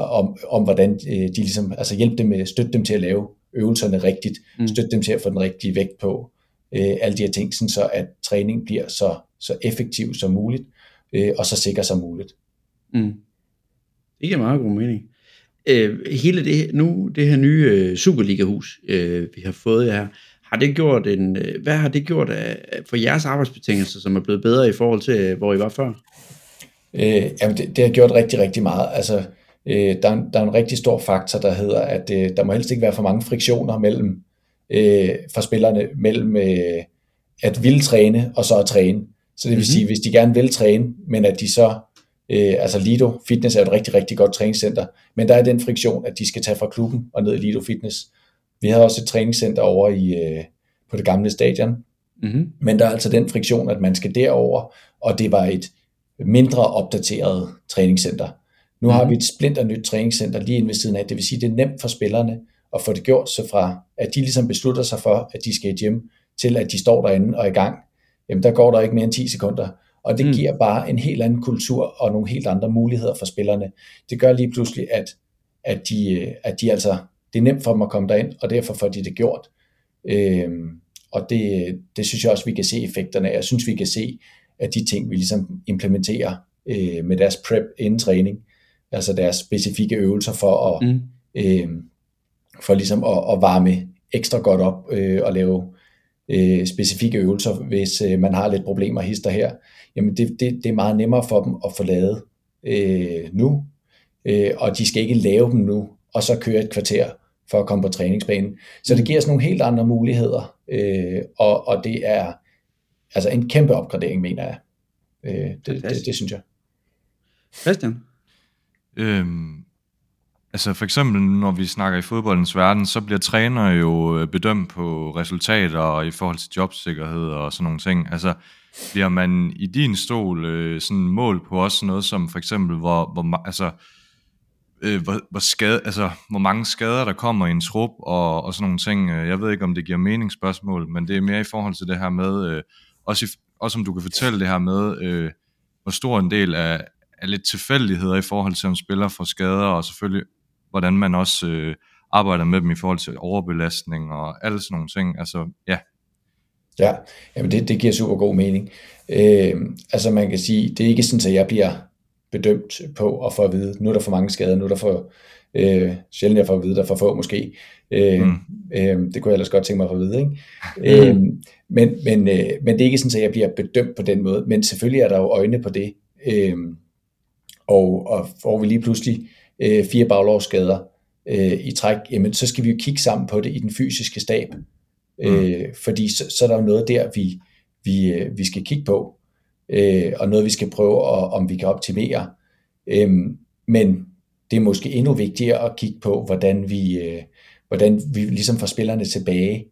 om hvordan de ligesom, altså hjælpe dem med, støtte dem til at lave øvelserne rigtigt, støtte dem til at få den rigtige vægt på, alle de her ting, sådan så at træning bliver så effektiv som muligt, og så sikker som muligt. Mm. Det giver meget god mening. Hele det her nye Superliga-hus, vi har fået her, hvad har det gjort for jeres arbejdsbetingelser, som er blevet bedre i forhold til, hvor I var før? Jamen det har gjort rigtig, rigtig meget. Altså, der er en rigtig stor faktor, der hedder, at der må helst ikke være for mange friktioner mellem, for spillerne mellem at ville træne og så at træne. Så det vil sige, hvis de gerne vil træne, men at de så Altså Lido Fitness er et rigtig, rigtig godt træningscenter, men der er den friktion, at de skal tage fra klubben og ned i Lido Fitness. Vi havde også et træningscenter over på det gamle stadion, men der er altså den friktion, at man skal derover, og det var et mindre opdateret træningscenter. Nu har vi et splinter nyt træningscenter lige inde ved siden af, det vil sige, det er nemt for spillerne at få det gjort, så fra at de ligesom beslutter sig for, at de skal hjem, til at de står derinde og er i gang, jamen der går der ikke mere end 10 sekunder. Og det giver bare en helt anden kultur og nogle helt andre muligheder for spillerne. Det gør lige pludselig, at de altså, det er nemt for dem at komme derind, og derfor får de det gjort. Og det synes jeg også, vi kan se effekterne af. Jeg synes, vi kan se, at de ting, vi ligesom implementerer med deres prep inden træning, altså deres specifikke øvelser for at for ligesom at varme ekstra godt op og lave specifikke øvelser, hvis man har lidt problemer og hister her, jamen det er meget nemmere for dem at få lavet nu, og de skal ikke lave dem nu, og så køre et kvarter for at komme på træningsbanen. Så det giver os nogle helt andre muligheder, og det er altså en kæmpe opgradering, mener jeg. Det synes jeg. Christian? Altså for eksempel, når vi snakker i fodboldens verden, så bliver trænere jo bedømt på resultater og i forhold til jobsikkerhed og sådan nogle ting. Altså bliver man i din stol sådan mål på også noget som for eksempel, hvor mange skader der kommer i en trup og sådan nogle ting. Jeg ved ikke, om det giver meningsspørgsmål, men det er mere i forhold til det her med, også om du kan fortælle det her med, hvor stor en del af lidt tilfældigheder i forhold til, om spillere får skader og selvfølgelig hvordan man også arbejder med dem i forhold til overbelastning og alle sådan nogle ting. Altså, ja. Ja, jamen det giver super god mening. Altså man kan sige, det er ikke sådan, at jeg bliver bedømt på at få at vide, nu er der for mange skader, nu er der for... sjældent jeg får at vide, der er for få måske. Det kunne jeg ellers godt tænke mig at få at vide, ikke? Men det er ikke sådan, at jeg bliver bedømt på den måde, men selvfølgelig er der jo øjne på det. Og får vi lige pludselig 4 baglovsskader i træk, jamen så skal vi jo kigge sammen på det i den fysiske stab, fordi så er der jo noget der, vi skal kigge på, og noget vi skal prøve, om vi kan optimere. Men det er måske endnu vigtigere at kigge på, hvordan vi ligesom får spillerne tilbage.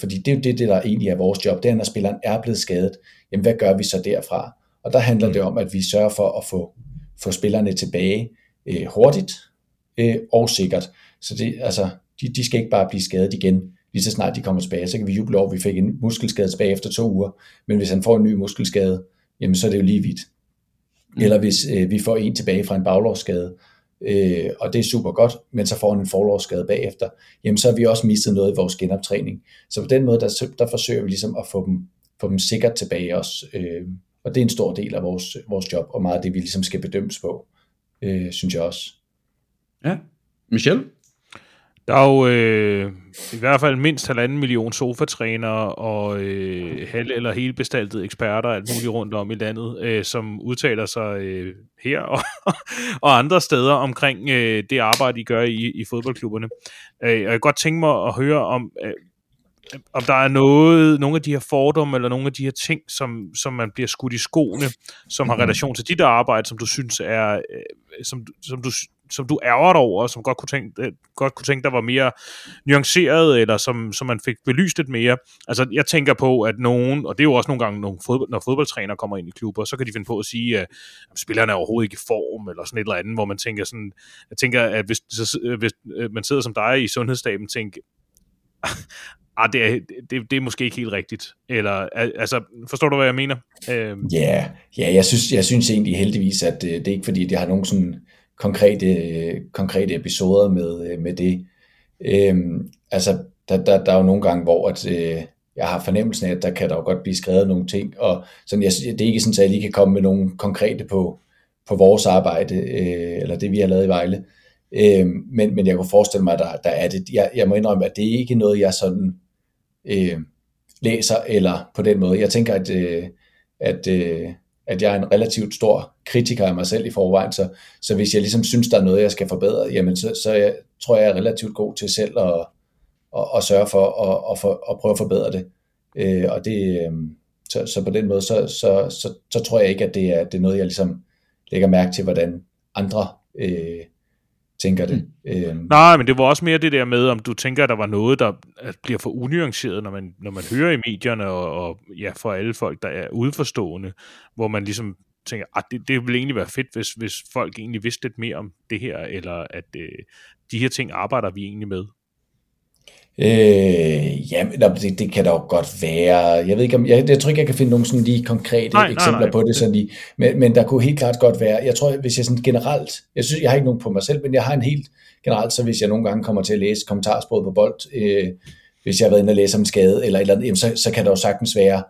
Fordi det er jo det, der egentlig er vores job, det er, når spilleren er blevet skadet, jamen hvad gør vi så derfra? Og der handler det om, at vi sørger for at få spillerne tilbage hurtigt og sikkert. Så det, altså, de skal ikke bare blive skadet igen, lige så snart de kommer tilbage. Så kan vi juble over, at vi fik en muskelskade tilbage efter 2 uger. Men hvis han får en ny muskelskade, jamen, så er det jo lige vidt. Eller hvis vi får en tilbage fra en baglovsskade, og det er super godt, men så får han en forlovsskade bagefter, jamen så har vi også mistet noget i vores genoptræning. Så på den måde, der forsøger vi ligesom at få dem sikkert tilbage også. Og det er en stor del af vores job, og meget af det, vi ligesom skal bedømmes på, synes jeg også. Ja. Michel? Der er jo i hvert fald mindst 1,5 million sofatrænere og halv- eller helbestaltede eksperter, alt muligt rundt om i landet, som udtaler sig her og andre steder omkring det arbejde, I gør i fodboldklubberne. Og jeg kan godt tænke mig at høre om... om der er nogle af de her fordomme, eller nogle af de her ting, som man bliver skudt i skoene, som har relation til dit arbejde, som du synes er, som du ærger dig over, som godt kunne tænke, der var mere nuanceret, eller som man fik belyst lidt mere. Altså, jeg tænker på, at nogen, og det er jo også nogle gange, når fodboldtrænere kommer ind i klubber, så kan de finde på at sige, at spillerne er overhovedet ikke i form, eller sådan et eller andet, hvor man tænker sådan, jeg tænker, at hvis man sidder som dig i sundhedsstaben, tænker, det er måske ikke helt rigtigt. Eller, altså, forstår du, hvad jeg mener? Ja, jeg synes egentlig heldigvis, at det er ikke fordi, det har nogle sådan konkrete episoder med det. Altså, der er jo nogle gange, hvor at, jeg har fornemmelsen af, at der kan der jo godt blive skrevet nogle ting, og sådan, det er ikke sådan, at jeg lige kan komme med nogle konkrete på vores arbejde, eller det, vi har lavet i Vejle. Men jeg kunne forestille mig, at der er det. Jeg må indrømme, at det ikke er noget, jeg sådan læser eller på den måde. Jeg tænker, at jeg er en relativt stor kritiker af mig selv i forvejen, så hvis jeg ligesom synes, der er noget, jeg skal forbedre, jamen så tror jeg er relativt god til selv at sørge for at prøve at forbedre det. Og det så på den måde, så tror jeg ikke, at det er noget, jeg ligesom lægger mærke til, hvordan andre tænker det. Nej, men det var også mere det der med, om du tænker, at der var noget, der bliver for unuanceret, når man hører i medierne, og ja, for alle folk, der er udenforstående, hvor man ligesom tænker, at det ville egentlig være fedt, hvis folk egentlig vidste lidt mere om det her, eller at de her ting arbejder vi egentlig med. Jamen, det kan da jo godt være. Jeg ved ikke, jeg tror ikke, jeg kan finde nogle sådan lige konkrete eksempler på det sådan lige. Men der kunne helt klart godt være. Jeg tror, hvis jeg sådan generelt, jeg synes, jeg har ikke nogen på mig selv, men jeg har en helt generelt, så hvis jeg nogle gange kommer til at læse kommentarsproget på Bold, hvis jeg har været inde og læse om skade eller et eller andet, så kan der jo sagtens være,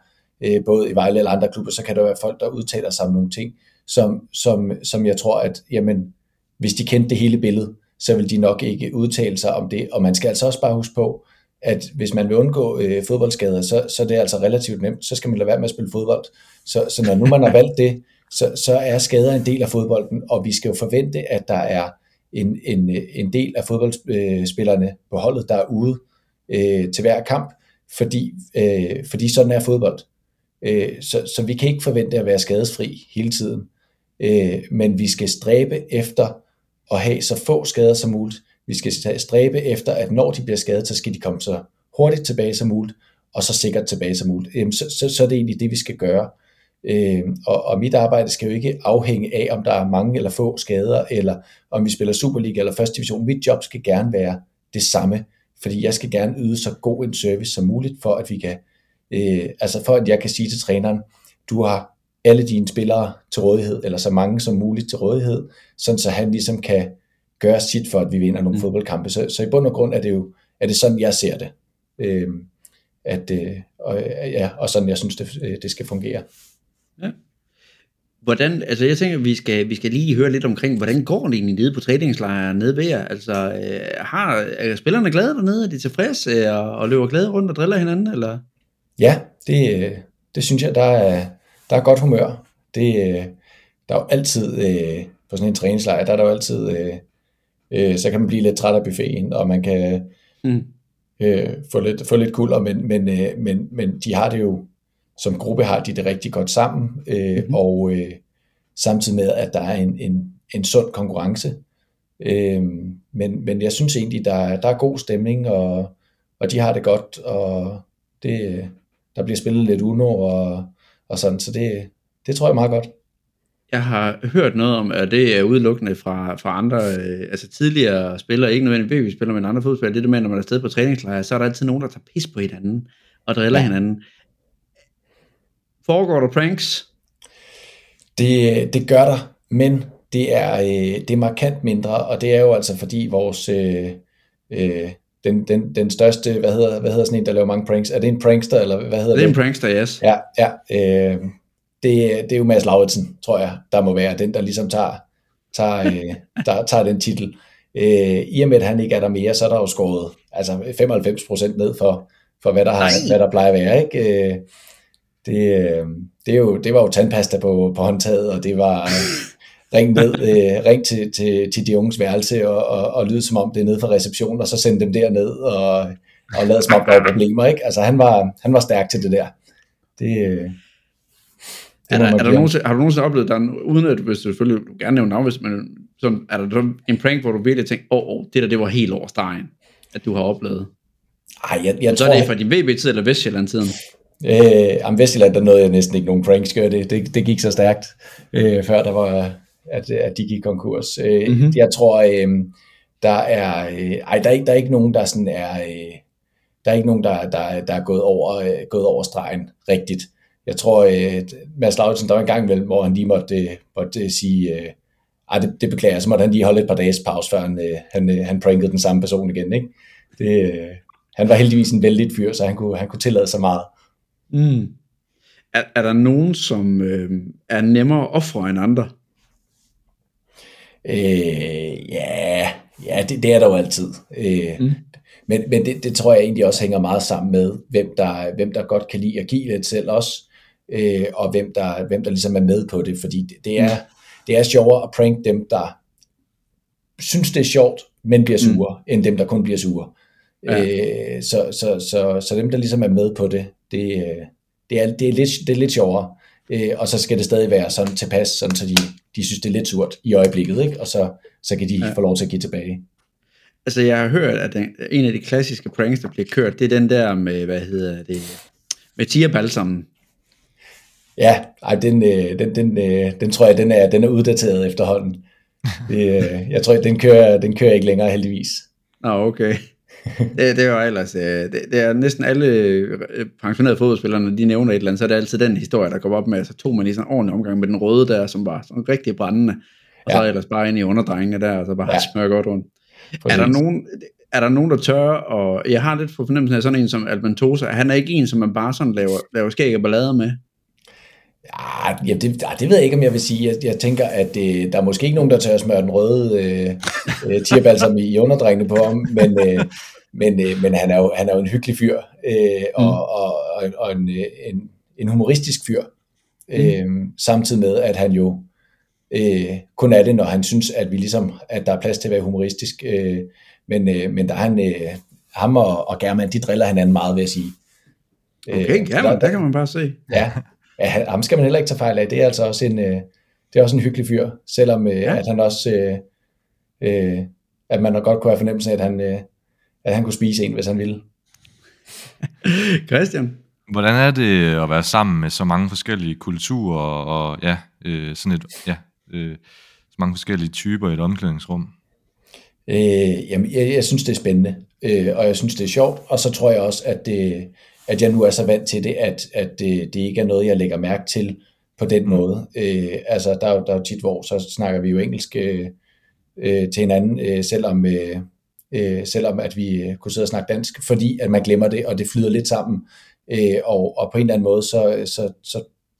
både i Vejle eller andre klubber, så kan der være folk, der udtaler sig om nogle ting, som jeg tror, at jamen, hvis de kendte det hele billede, så vil de nok ikke udtale sig om det. Og man skal altså også bare huske på, at hvis man vil undgå fodboldskader, så er det altså relativt nemt. Så skal man lade være med at spille fodbold. Så når nu man har valgt det, så er skader en del af fodbolden, og vi skal jo forvente, at der er en del af fodboldspillerne på holdet, der er ude til hver kamp, fordi sådan er fodbold. Så vi kan ikke forvente at være skadesfri hele tiden. Men vi skal stræbe efter og have så få skader som muligt. Vi skal stræbe efter, at når de bliver skadet, så skal de komme så hurtigt tilbage som muligt, og så sikkert tilbage som muligt. Så er det egentlig det, vi skal gøre. Og mit arbejde skal jo ikke afhænge af, om der er mange eller få skader, eller om vi spiller Superliga eller første division. Mit job skal gerne være det samme, fordi jeg skal gerne yde så god en service som muligt, for at vi kan, for at jeg kan sige til træneren, du har alle dine spillere til rådighed, eller så mange som muligt til rådighed, sådan så han ligesom kan gøre sit for, at vi vinder nogle fodboldkampe. Så i bund og grund er det sådan, jeg ser det. Og sådan, jeg synes, det skal fungere. Ja. Hvordan, altså jeg tænker, vi skal lige høre lidt omkring, hvordan går det egentlig nede på træningslejren nede ved jer? Altså, er spillerne glade dernede? Er de tilfredse og løber glade rundt og driller hinanden? Eller? Ja, det synes jeg, der er godt humør. Der er jo altid på sådan en træningslejr, der er der jo altid, så kan man blive lidt træt af buffeten, og man kan få lidt kulder, men de har det jo, som gruppe har de det rigtig godt sammen, og samtidig med, at der er en sund konkurrence. Men jeg synes egentlig, der er god stemning, og de har det godt, og det, der bliver spillet lidt Uno, og sådan, så det tror jeg meget godt. Jeg har hørt noget om, at det er udelukkende fra andre, altså tidligere spillere, ikke nødvendigvis vi spiller med andre fodboldspillere, det er det med, når man er afsted på træningslejr, så er der altid nogen, der tager pis på hinanden og driller hinanden. Foregår der pranks? Det gør der, men det er markant mindre, og det er jo altså fordi vores den største, hvad hedder sådan en, der laver mange pranks? Er det en prankster, eller hvad hedder det? Det er en prankster, yes. Ja. Det er jo Mads Lauritsen, tror jeg, der må være den, der ligesom tager den titel. I og med, at han ikke er der mere, så er der jo skåret altså 95% ned for hvad der plejer at være, ikke? Det var jo tandpasta på håndtaget, og det var ring til de unges værelse og lyde som om det er nede fra receptionen, og så sende dem derned og lade som om der er problemer, ikke? Altså han var stærk til det der. Har du nogensinde oplevet der, uden at hvis du selvfølgelig du gerne nævner navn, hvis man sådan, er der en prank, hvor du virkelig tænker, det var helt over stregen, at du har oplevet? Ej, jeg tror, er det fra din VB-tid eller Vestjylland-tiden? Om Vestjylland, der nåede jeg næsten ikke nogen pranks, det gik så stærkt, før der var, at de gik konkurs. Jeg tror, der er ikke nogen, der er gået over stregen rigtigt. Jeg tror, Mads Lauritsen, der var en gang imellem, hvor han lige måtte sige, det beklager, så måtte han lige holde et par dages pause, før han prankede den samme person igen, ikke? Han var heldigvis en vældig fyr, så han kunne tillade sig meget. Er der nogen, som er nemmere at ofre end andre? Det er der jo altid. Men det tror jeg egentlig også hænger meget sammen med, hvem der godt kan lide at give lidt selv også, og hvem der ligesom er med på det, fordi det er sjovere at prank dem, der synes det er sjovt, men bliver sure, end dem, der kun bliver sure. Ja. Så dem, der ligesom er med på det, det er lidt sjovere. Og så skal det stadig være sådan tilpas, sådan, så de synes, det er lidt surt i øjeblikket, ikke? Og så kan de få lov til at give tilbage. Altså, jeg har hørt, at en af de klassiske pranks, der bliver kørt, det er den der med, med tigerbalsammen. Ja, ej, den tror jeg, den er uddateret efterhånden. Jeg tror, den kører ikke længere, heldigvis. Ah, okay. Det var ellers... Det er næsten alle pensionerede fodboldspillere, når de nævner et eller andet, så er det altid den historie, der går op med, så tog man lige sådan en ordentlig omgang med den røde der, som var sådan rigtig brændende, og så ellers bare ind i underdrengene der, og så bare smør godt rundt. Er der nogen, der tør, og jeg har lidt for fornemmelsen af sådan en som Albantosa, han er ikke en, som man bare sådan laver skæg og ballade med? Ja, det ved jeg ikke, om jeg vil sige. Jeg tænker, at der er måske ikke nogen, der tør at smøre den røde tierbalsam i underdrengene på ham, men han er jo en hyggelig fyr, og en humoristisk fyr, samtidig med, at han jo kun er det, når han synes, at vi ligesom, at der er plads til at være humoristisk. Men der er ham og German, de driller hinanden meget, vil jeg sige. Okay, German, der kan man bare se. Ja, ham skal man heller ikke tage fejl af. Det er altså også en hyggelig fyr, selvom at han også, at man godt kunne have fornemmelsen af, at han kunne spise en, hvis han ville. Christian? Hvordan er det at være sammen med så mange forskellige kulturer og så mange forskellige typer i et omklædningsrum? Jamen, jeg synes, det er spændende, og jeg synes, det er sjovt, og så tror jeg også, at jeg nu er så vant til det, at det ikke er noget, jeg lægger mærke til på den måde. Altså, der er jo tit, hvor så snakker vi jo engelsk til hinanden, selvom at vi kunne sidde og snakke dansk, fordi at man glemmer det, og det flyder lidt sammen, og på en eller anden måde,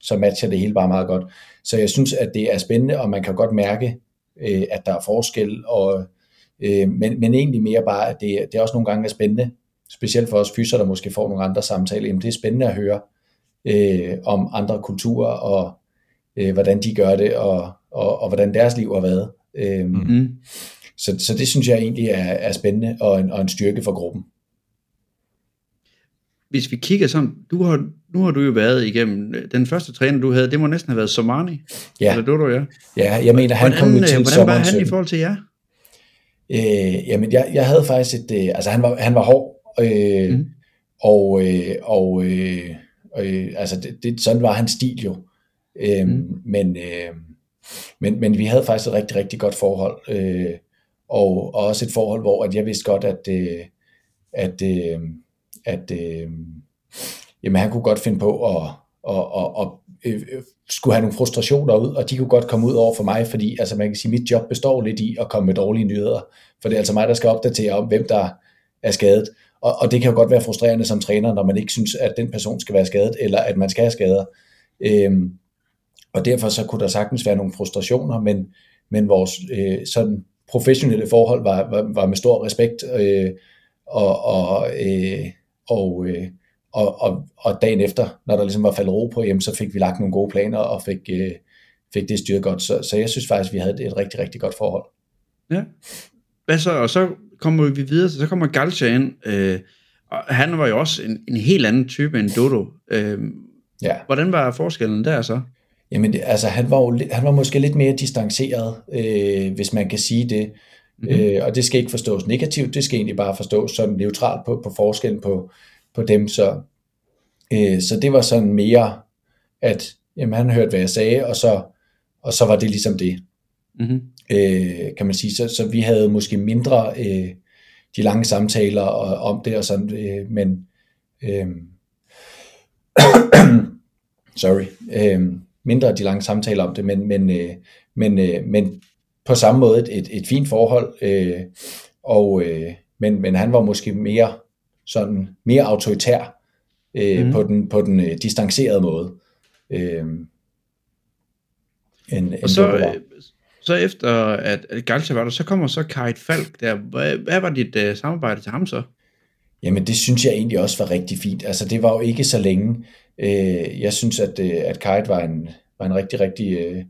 så matcher det hele bare meget godt. Så jeg synes, at det er spændende, og man kan godt mærke, at der er forskel, men egentlig mere bare, at det er også nogle gange er spændende, specielt for os fyser, der måske får nogle andre samtaler. Jamen, det er spændende at høre om andre kulturer, og hvordan de gør det, og hvordan deres liv har været. Så det synes jeg egentlig er spændende, og en styrke for gruppen. Hvis vi kigger sådan, nu har du jo været igennem, den første træner, du havde, det må næsten have været Somani. Ja. Eller du, ja. Ja, jeg mener, han kom til sommeren. Hvordan var han i forhold til jer? Jamen, jeg havde faktisk altså han var hård, altså det sådan var hans stil jo, men vi havde faktisk et rigtig rigtig godt forhold, og også et forhold, hvor at jeg vidste godt, at jamen, han kunne godt finde på at skulle have nogle frustrationer ud, og de kunne godt komme ud over for mig, fordi altså man kan sige, mit job består lidt i at komme med dårlige nyheder, for det er altså mig, der skal opdatere om, hvem der er skadet, og det kan jo godt være frustrerende som træner, når man ikke synes, at den person skal være skadet, eller at man skal have skader, og derfor så kunne der sagtens være nogle frustrationer, men vores sådan professionelle forhold var med stor respekt, og dagen efter, når der ligesom var faldet ro på, jamen, så fik vi lagt nogle gode planer, og fik det styret godt. Så jeg synes faktisk, vi havde et rigtig, rigtig godt forhold. Ja. Hvad så? Og så kommer vi videre, så kommer Galka ind. Og han var jo også en helt anden type end Dodo. Hvordan var forskellen der så? Jamen, altså, han var måske lidt mere distanceret, hvis man kan sige det. Mm-hmm. Og det skal ikke forstås negativt, det skal egentlig bare forstås sådan neutralt på forskellen på dem, så det var sådan mere, at jamen, han hørte, hvad jeg sagde, og så var det ligesom det, kan man sige, så vi havde måske mindre de lange samtaler om det og sådan, mindre de lange samtaler om det, men på samme måde et fint forhold, men han var måske mere autoritær på den distancerede måde. Så efter at Galka var der, så kommer så Kajt Falk der. Hvad var dit samarbejde til ham så? Jamen, det synes jeg egentlig også var rigtig fint. Altså, det var jo ikke så længe. Jeg synes, at Kajt var en rigtig, rigtig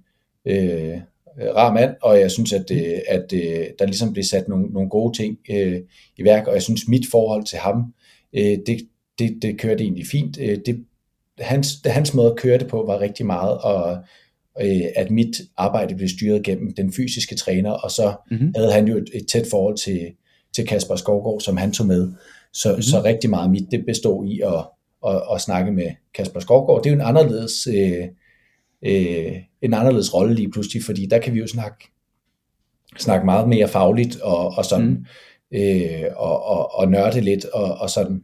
rar mand, og jeg synes, at der ligesom blev sat nogle gode ting i værk, og jeg synes, mit forhold til ham, det kørte egentlig fint. Det hans måde at køre det på var rigtig meget, og at mit arbejde blev styret gennem den fysiske træner, og så havde han jo et tæt forhold til Kasper Skovgaard, som han tog med. Så rigtig meget mit, det bestod i at snakke med Kasper Skovgaard. Det er jo en anderledes rolle lige pludselig, fordi der kan vi jo snakke meget mere fagligt og sådan, og nørde lidt og sådan.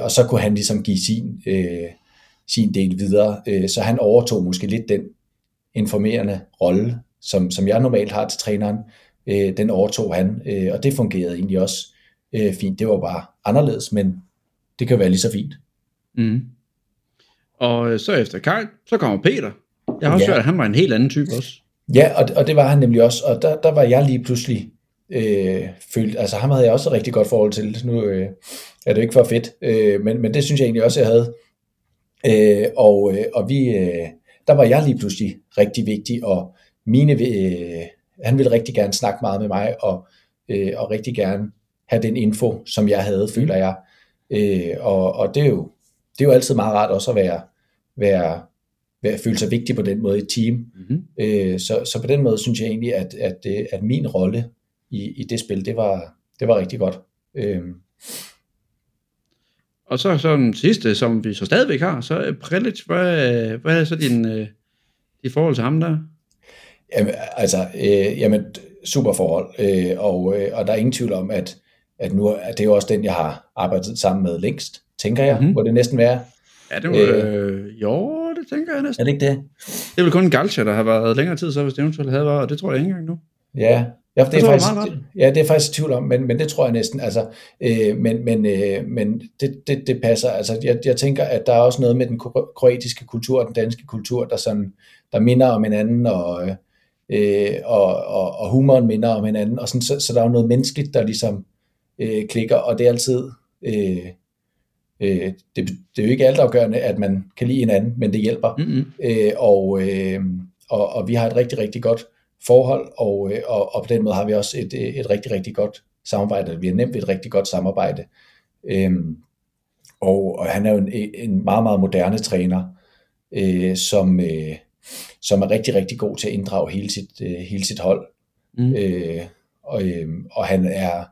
Og så kunne han ligesom give sin del videre. Så han overtog måske lidt den informerende rolle, som jeg normalt har til træneren. Den overtog han, og det fungerede egentlig også fint. Det var bare anderledes, men det kan være lige så fint. Mm. Og så efter Kajt, så kommer Peter. Jeg har også hørt, at han var en helt anden type også. Ja, og det var han nemlig også. Og der var jeg lige pludselig følt, altså ham havde jeg også et rigtig godt forhold til. Nu er det ikke for fedt, men det synes jeg egentlig også, jeg havde. Der var jeg lige pludselig rigtig vigtig, og han ville rigtig gerne snakke meget med mig, og rigtig gerne have den info, som jeg havde, føler jeg. Og det er jo altid meget rart også at være føle sig vigtig på den måde i et team. Mm-hmm. Så på den måde synes jeg egentlig, at min rolle i det spil, det var rigtig godt. Og så den sidste, som vi så stadigvæk har, så Prelec, hvad er så dit forhold til ham der? Jamen, altså, super forhold, og der er ingen tvivl om, at nu er det jo også den, jeg har arbejdet sammen med længst, tænker jeg, må det næsten være. Ja, det må det tænker jeg næsten. Er det ikke det? Det er vel kun en Galka, der har været længere tid, så hvis det eventuelt havde været, og det tror jeg ikke engang nu. Ja, det er faktisk i tvivl om, men det tror jeg næsten, altså, men det passer, altså, jeg tænker, at der er også noget med den kroatiske kultur og den danske kultur, der minder om hinanden, og humoren minder om hinanden, og sådan, så der er jo noget menneskeligt, der ligesom klikker, og det er altid, det er jo ikke altafgørende, at man kan lide hinanden, men det hjælper, og vi har et rigtig, rigtig godt forhold, og på den måde har vi også et rigtig, rigtig godt samarbejde. Vi har nemt et rigtig godt samarbejde. Og han er jo en meget, meget moderne træner, som er rigtig, rigtig god til at inddrage hele sit hold. Og han er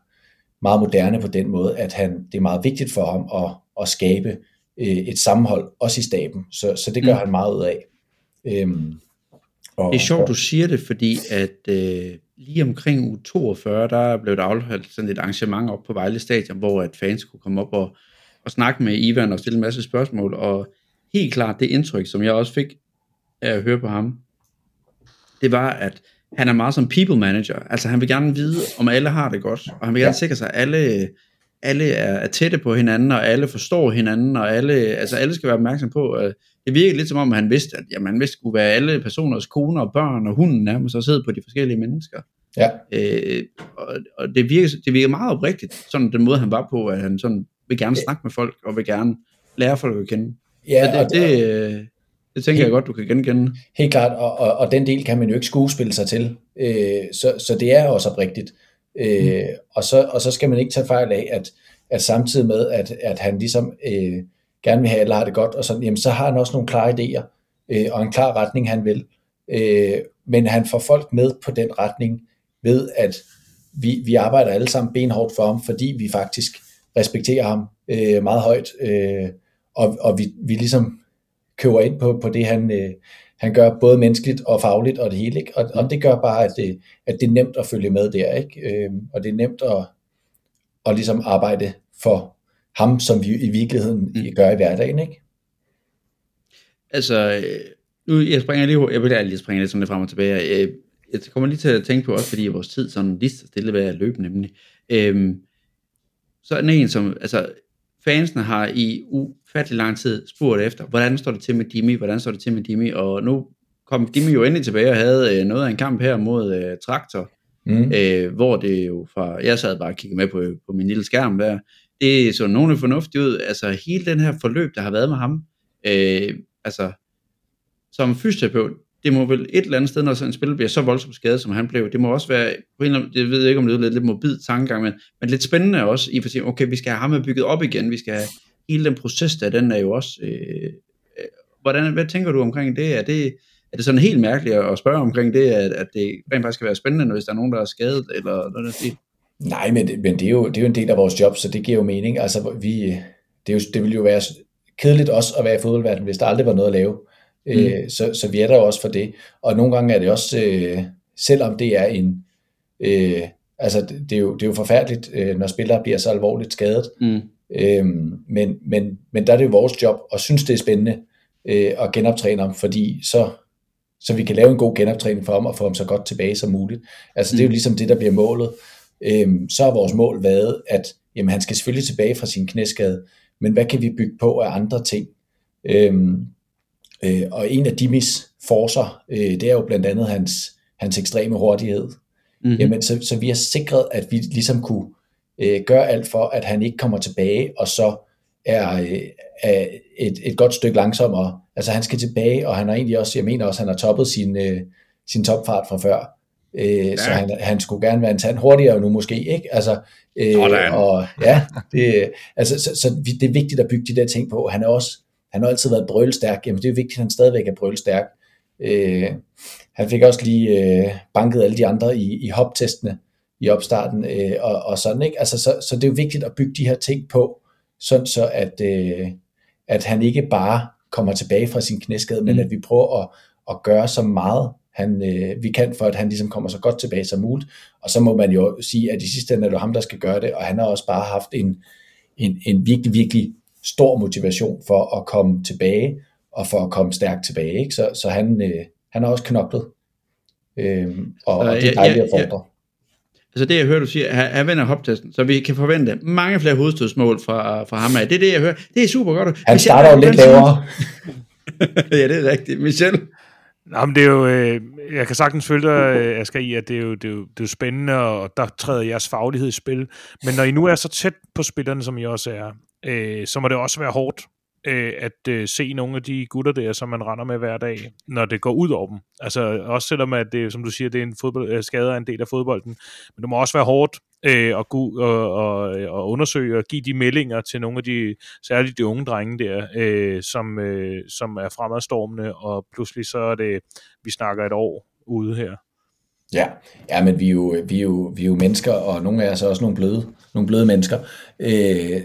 meget moderne på den måde, at det er meget vigtigt for ham at skabe et sammenhold, også i staben. Så det gør han meget ud af. Det er sjovt, du siger det, fordi at lige omkring uge 42, der blev der afholdt sådan et arrangement op på Vejle Stadion, hvor at fans kunne komme op og snakke med Ivan og stille en masse spørgsmål, og helt klart det indtryk, som jeg også fik af at høre på ham, det var, at han er meget som people manager. Altså han vil gerne vide, om alle har det godt, og han vil gerne sikre sig, at alle er tætte på hinanden, og alle forstår hinanden, og alle skal være opmærksom på, det virkede lidt som om, han vidste, at man vidste, kunne være alle personers koner og børn og hunden nærmest og sidde på de forskellige mennesker. Ja. Og det virkede meget oprigtigt, sådan den måde, han var på, at han sådan vil gerne snakke med folk, og vil gerne lære folk at kende. Ja, det tænker jeg godt, du kan genkende. Helt klart, og den del kan man jo ikke skuespille sig til, så det er også oprigtigt. Og så skal man ikke tage fejl af, at samtidig med, at han ligesom gerne vil have, eller har det godt, og sådan, jamen, så har han også nogle klare idéer, og en klar retning, han vil. Men han får folk med på den retning, ved at vi arbejder alle sammen benhårdt for ham, fordi vi faktisk respekterer ham meget højt, og vi ligesom køber ind på det, han gør, både menneskeligt og fagligt og det hele, ikke? Og det gør bare, at det er nemt at følge med der, ikke? Og det er nemt at ligesom arbejde for ham, som vi i virkeligheden gør i hverdagen, ikke? Altså, nu jeg springer lidt sådan lidt frem og tilbage. Jeg kommer lige til at tænke på også, fordi vores tid sådan lige stille ved at løbe nemlig. Så er en som, altså fansene har i ufattelig lang tid spurgt efter, hvordan står det til med Dimmy, og nu kom Dimmy jo endelig tilbage og havde noget af en kamp her mod Traktor, hvor det jo fra, jeg sad bare og kiggede med på min lille skærm der, det så nogenlunde fornuftigt ud, altså hele den her forløb, der har været med ham, altså som fysioterapeut, det må vel et eller andet sted, når sådan en spiller bliver så voldsomt skadet, som han blev, det må også være, på en eller anden, det ved jeg ikke, om det er lidt morbid tankegang, men lidt spændende også, i for at sige, okay, vi skal have ham bygget op igen, vi skal have hele den proces, der den er jo også Hvad tænker du omkring det? Er det sådan helt mærkeligt at spørge omkring det, at det rent faktisk kan være spændende, hvis der er nogen, der er skadet, eller noget der? Nej, men det er jo en del af vores job, så det giver jo mening. Altså, det ville jo være kedeligt også at være i fodboldverdenen, hvis der aldrig var noget at lave. Mm. Så vi er der jo også for det. Og nogle gange er det også, selvom det er en... altså, det er jo forfærdeligt, når spillere bliver så alvorligt skadet. Mm. Men der er det jo vores job, og synes det er spændende at genoptræne ham, fordi så vi kan lave en god genoptræning for ham, og få ham så godt tilbage som muligt. Altså, det er jo ligesom det, der bliver målet. Så har vores mål været, at jamen, han skal selvfølgelig tilbage fra sin knæskade, men hvad kan vi bygge på af andre ting? Og en af Dimmys forcer, det er jo blandt andet hans ekstreme hurtighed. Mm-hmm. Jamen, så vi har sikret, at vi ligesom kunne gøre alt for, at han ikke kommer tilbage, og så er et godt stykke langsommere. Altså, han skal tilbage, og han har egentlig også, jeg mener også, han har toppet sin topfart fra før. Så han skulle gerne være en tand hurtigere nu måske, ikke? Altså, og ja, det, altså, så det er vigtigt at bygge de der ting på. Han har altid været brølstærk. Jamen, det er jo vigtigt, at han stadigvæk er brølstærk. Han fik også lige banket alle de andre i hoptestene i opstarten, og sådan, ikke? Altså, så det er jo vigtigt at bygge de her ting på, sådan så at han ikke bare kommer tilbage fra sin knæskade, men at vi prøver at gøre så meget vi kan, for at han ligesom kommer så godt tilbage som muligt. Og så må man jo sige, at i sidste ende er det ham, der skal gøre det, og han har også bare haft en virkelig, virkelig stor motivation for at komme tilbage, og for at komme stærkt tilbage, ikke? Så han har også knoklet, og det er dejligt at fordre. Altså det, jeg hører, du siger, han vinder hoptesten, så vi kan forvente mange flere hovedstødsmål fra ham af. Det er det, jeg hører. Det er super godt. Han starter jo lidt lavere. Ja, det er rigtigt. Michel? Nej, men det er jo, jeg kan sagtens følge dig, Asger, i, at det er jo spændende, og der træder jeres faglighed i spil. Men når I nu er så tæt på spillerne, som I også er, så må det også være hårdt at se nogle af de gutter der, som man render med hver dag, når det går ud over dem. Altså også selvom, at det, som du siger, det er en skade af en del af fodbolden. Men det må også være hårdt at gå og undersøge og give de meldinger til nogle af de, særligt de unge drenge der, som er fremadstormende, og pludselig så er det, vi snakker et år ude her. Ja, men vi er jo mennesker, og nogle af os er også nogle bløde mennesker,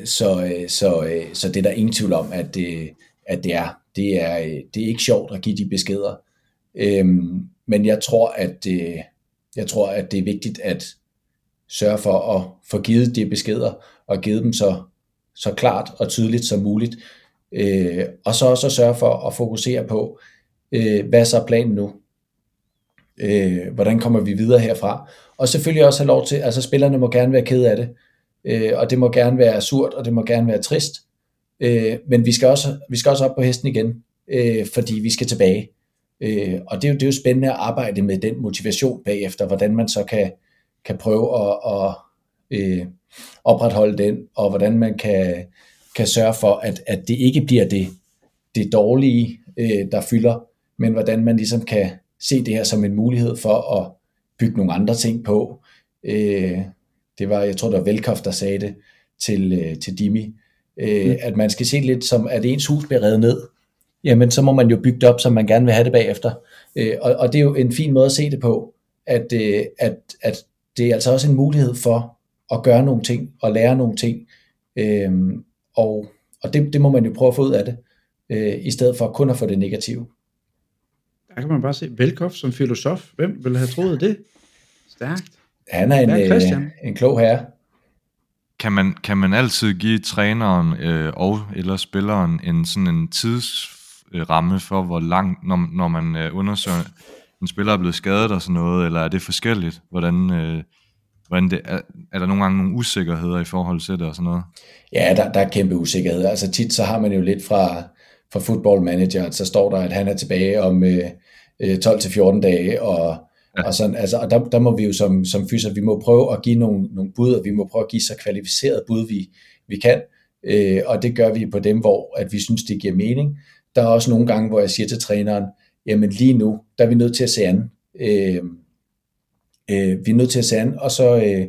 så det er der ingen tvivl om, at det er ikke sjovt at give de beskeder, men jeg tror at det er vigtigt at sørge for at få givet de beskeder og give dem så klart og tydeligt som muligt, og så også sørge for at fokusere på, hvad så er planen nu. Hvordan kommer vi videre herfra, og selvfølgelig også have lov til, altså spillerne må gerne være ked af det, og det må gerne være surt, og det må gerne være trist, men vi skal også op på hesten igen, fordi vi skal tilbage, og det er jo spændende at arbejde med den motivation bagefter, hvordan man så kan prøve at opretholde den, og hvordan man kan sørge for, at det ikke bliver det dårlige, der fylder, men hvordan man ligesom kan se det her som en mulighed for at bygge nogle andre ting på. Jeg tror, det var Velkoft, der sagde det til Dimmy, at man skal se lidt som, at ens hus bliver revet ned. Jamen, så må man jo bygge det op, som man gerne vil have det bagefter. Og det er jo en fin måde at se det på, at det er altså også en mulighed for at gøre nogle ting, og lære nogle ting. Og det må man jo prøve at få ud af det, i stedet for kun at få det negative. Der kan man bare se Velkoff som filosof. Hvem ville have troet det? Stærkt. Han er en klog herre. Kan man altid give træneren og eller spilleren en sådan en tidsramme for, hvor langt, når man undersøger, en spiller er blevet skadet og sådan noget, eller er det forskelligt? Hvordan det er der nogle gange nogle usikkerheder i forhold til det og sådan noget? Ja, der er kæmpe usikkerheder. Altså tit så har man jo lidt fra Football Manager, så står der, at han er tilbage om 12-14 dage, og sådan, altså, og der må vi jo som fyser, vi må prøve at give nogle bud, og vi må prøve at give så kvalificeret bud, vi kan, og det gør vi på dem, hvor at vi synes, det giver mening. Der er også nogle gange, hvor jeg siger til træneren, jamen lige nu, der er vi nødt til at se an. Vi er nødt til at se an, og så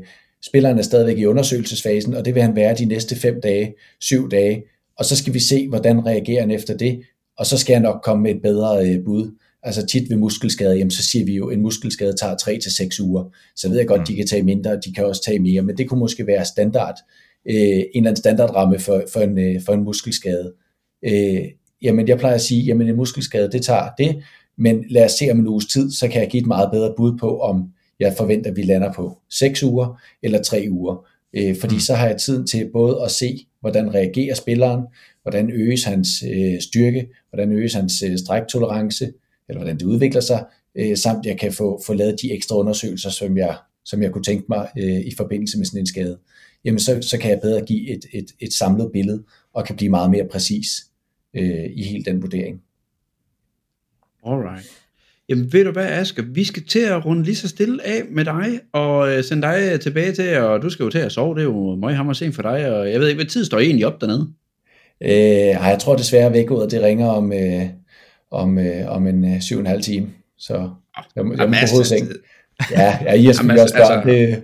spilleren er stadigvæk i undersøgelsesfasen, og det vil han være de næste 5 dage, 7 dage, og så skal vi se, hvordan reagerer han efter det, og så skal jeg nok komme med et bedre bud. Altså tit ved muskelskade, jamen, så siger vi jo, at en muskelskade tager 3-6 uger. Så ved jeg godt, de kan tage mindre, og de kan også tage mere, men det kunne måske være standard, en eller anden standardramme for en muskelskade. Jamen jeg plejer at sige, jamen en muskelskade, det tager det, men lad os se om en uges tid, så kan jeg give et meget bedre bud på, om jeg forventer, at vi lander på 6 uger eller 3 uger. Fordi så har jeg tiden til både at se, hvordan reagerer spilleren, hvordan øges hans styrke, hvordan øges hans stræktolerance, eller hvordan det udvikler sig, samt jeg kan få lavet de ekstra undersøgelser, som jeg kunne tænke mig i forbindelse med sådan en skade. Jamen så kan jeg bedre give et samlet billede, og kan blive meget mere præcis i hele den vurdering. Alright. Jamen ved du hvad, Asger, vi skal til at runde lige så stille af med dig, og sende dig tilbage til, og du skal jo til at sove, det er jo møghammer sent for dig, og jeg ved ikke, hvad tid står I egentlig op dernede? Jeg tror desværre vækkeordet, det ringer om en 7,5 time, så jeg må på hovedseng. Ja, I er selvfølgelig også børn.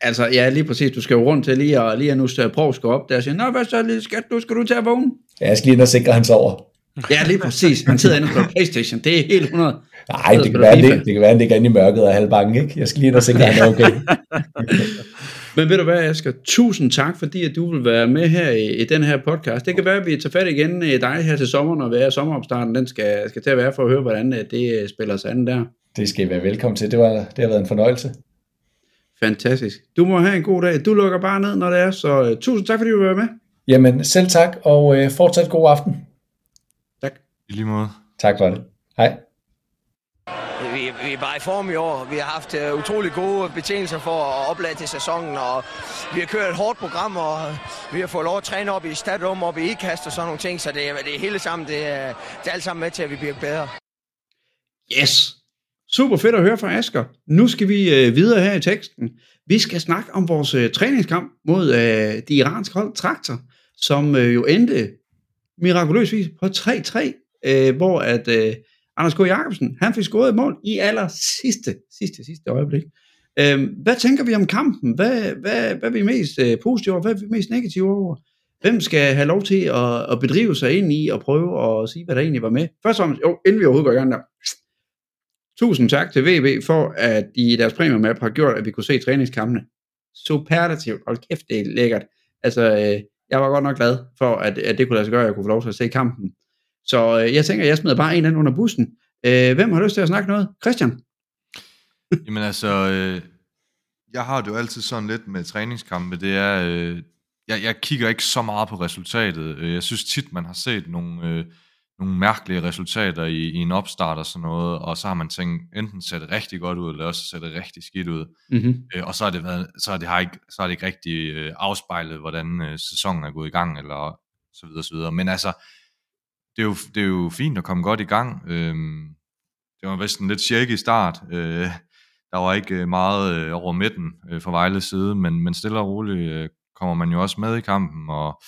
Altså, ja, lige præcis, du skal jo rundt til lige, og lige nu Prov skal op der og siger, nå, hvad så, lille skat, nu skal du til at vågne? Ja, jeg skal lige ind og sikre hans over. Ja, lige præcis. Han sidder inde og spiller PlayStation. Det er helt 100. Nej, det kan være, at det ikke er inde i mørket og halvbange, ikke? Jeg skal lige ind og se, at han er okay. Men ved du hvad, Asger? Tusind tak, fordi at du vil være med her i den her podcast. Det kan være, at vi tager fat igen i dig her til sommeren, og hvad sommeropstarten den skal til at være, for at høre, hvordan det spiller sig an der. Det skal I være velkommen til. Det har været en fornøjelse. Fantastisk. Du må have en god dag. Du lukker bare ned, når det er. Så tusind tak, fordi du vil være med. Jamen, selv tak, og fortsat god aften. I lige måde. Tak for det. Hej. Vi er bare i form i år. Vi har haft utrolig gode betingelser for at oplade til sæsonen, og vi har kørt et hårdt program, og vi har fået lov at træne op i stadion, op i ikast og sådan nogle ting, så det er hele sammen, det er alt sammen med til, at vi bliver bedre. Yes! Super fedt at høre fra Asger. Nu skal vi videre her i teksten. Vi skal snakke om vores træningskamp mod det iranske hold Traktor, som jo endte mirakuløsvis på 3-3. Hvor at Anders K. Jacobsen, han fik scoret et mål i aller sidste øjeblik. Hvad tænker vi om kampen? Hvad er vi mest positive over? Hvad er vi mest negative over? Hvem skal have lov til at bedrive sig ind i og prøve at sige, hvad der egentlig var med? Først og fremmest, inden vi overhovedet går i gang der. Tusind tak til VB for, at I deres premiermap har gjort, at vi kunne se træningskampene. Superlativt. Hold kæft, det er lækkert. Altså, jeg var godt nok glad for, at det kunne lade sig gøre, at jeg kunne få lov til at se kampen. Så jeg tænker, jeg smider bare en anden under bussen. Hvem har lyst til at snakke noget? Christian? Jamen altså, jeg har det jo altid sådan lidt med træningskampe. Det er, jeg kigger ikke så meget på resultatet. Jeg synes tit, man har set nogle mærkelige resultater i en opstart og sådan noget, og så har man tænkt, enten ser det rigtig godt ud, eller også ser det rigtig skidt ud. Mm-hmm. Og så har det været, så har det ikke rigtig afspejlet, hvordan sæsonen er gået i gang, eller så videre, så videre. Men altså, det er jo fint at komme godt i gang. Det var vist en lidt shaky start. Der var ikke meget over midten fra Vejles side, men stille og roligt kommer man jo også med i kampen, og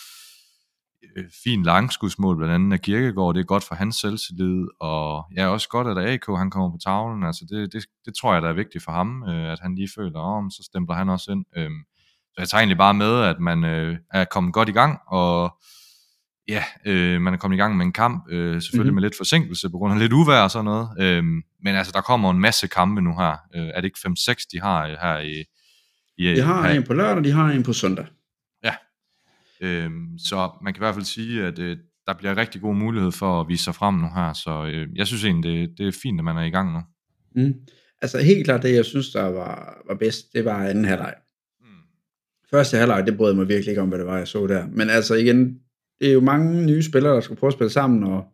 fint langskudsmål blandt andet af Kierkegaard, det er godt for hans selvtillid, og ja, også godt, at AK han kommer på tavlen, altså det tror jeg, der er vigtigt for ham, at han lige føler om, så stempler han også ind. Så jeg tager egentlig bare med, at man er kommet godt i gang, og ja, man er kommet i gang med en kamp, selvfølgelig med lidt forsinkelse på grund af lidt uvejr og sådan noget, men altså, der kommer en masse kampe nu her, er det ikke 5-6, de har her i de har her en på lørdag, de har en på søndag. Så man kan i hvert fald sige, at der bliver rigtig god mulighed for at vise sig frem nu her, så jeg synes egentlig, det er fint, at man er i gang nu. Altså helt klart det, jeg synes, der var bedst, det var anden halvleg. Første halvleg, det brød mig virkelig ikke om, hvad det var, jeg så der. Men altså igen, det er jo mange nye spillere, der skal prøve at spille sammen, og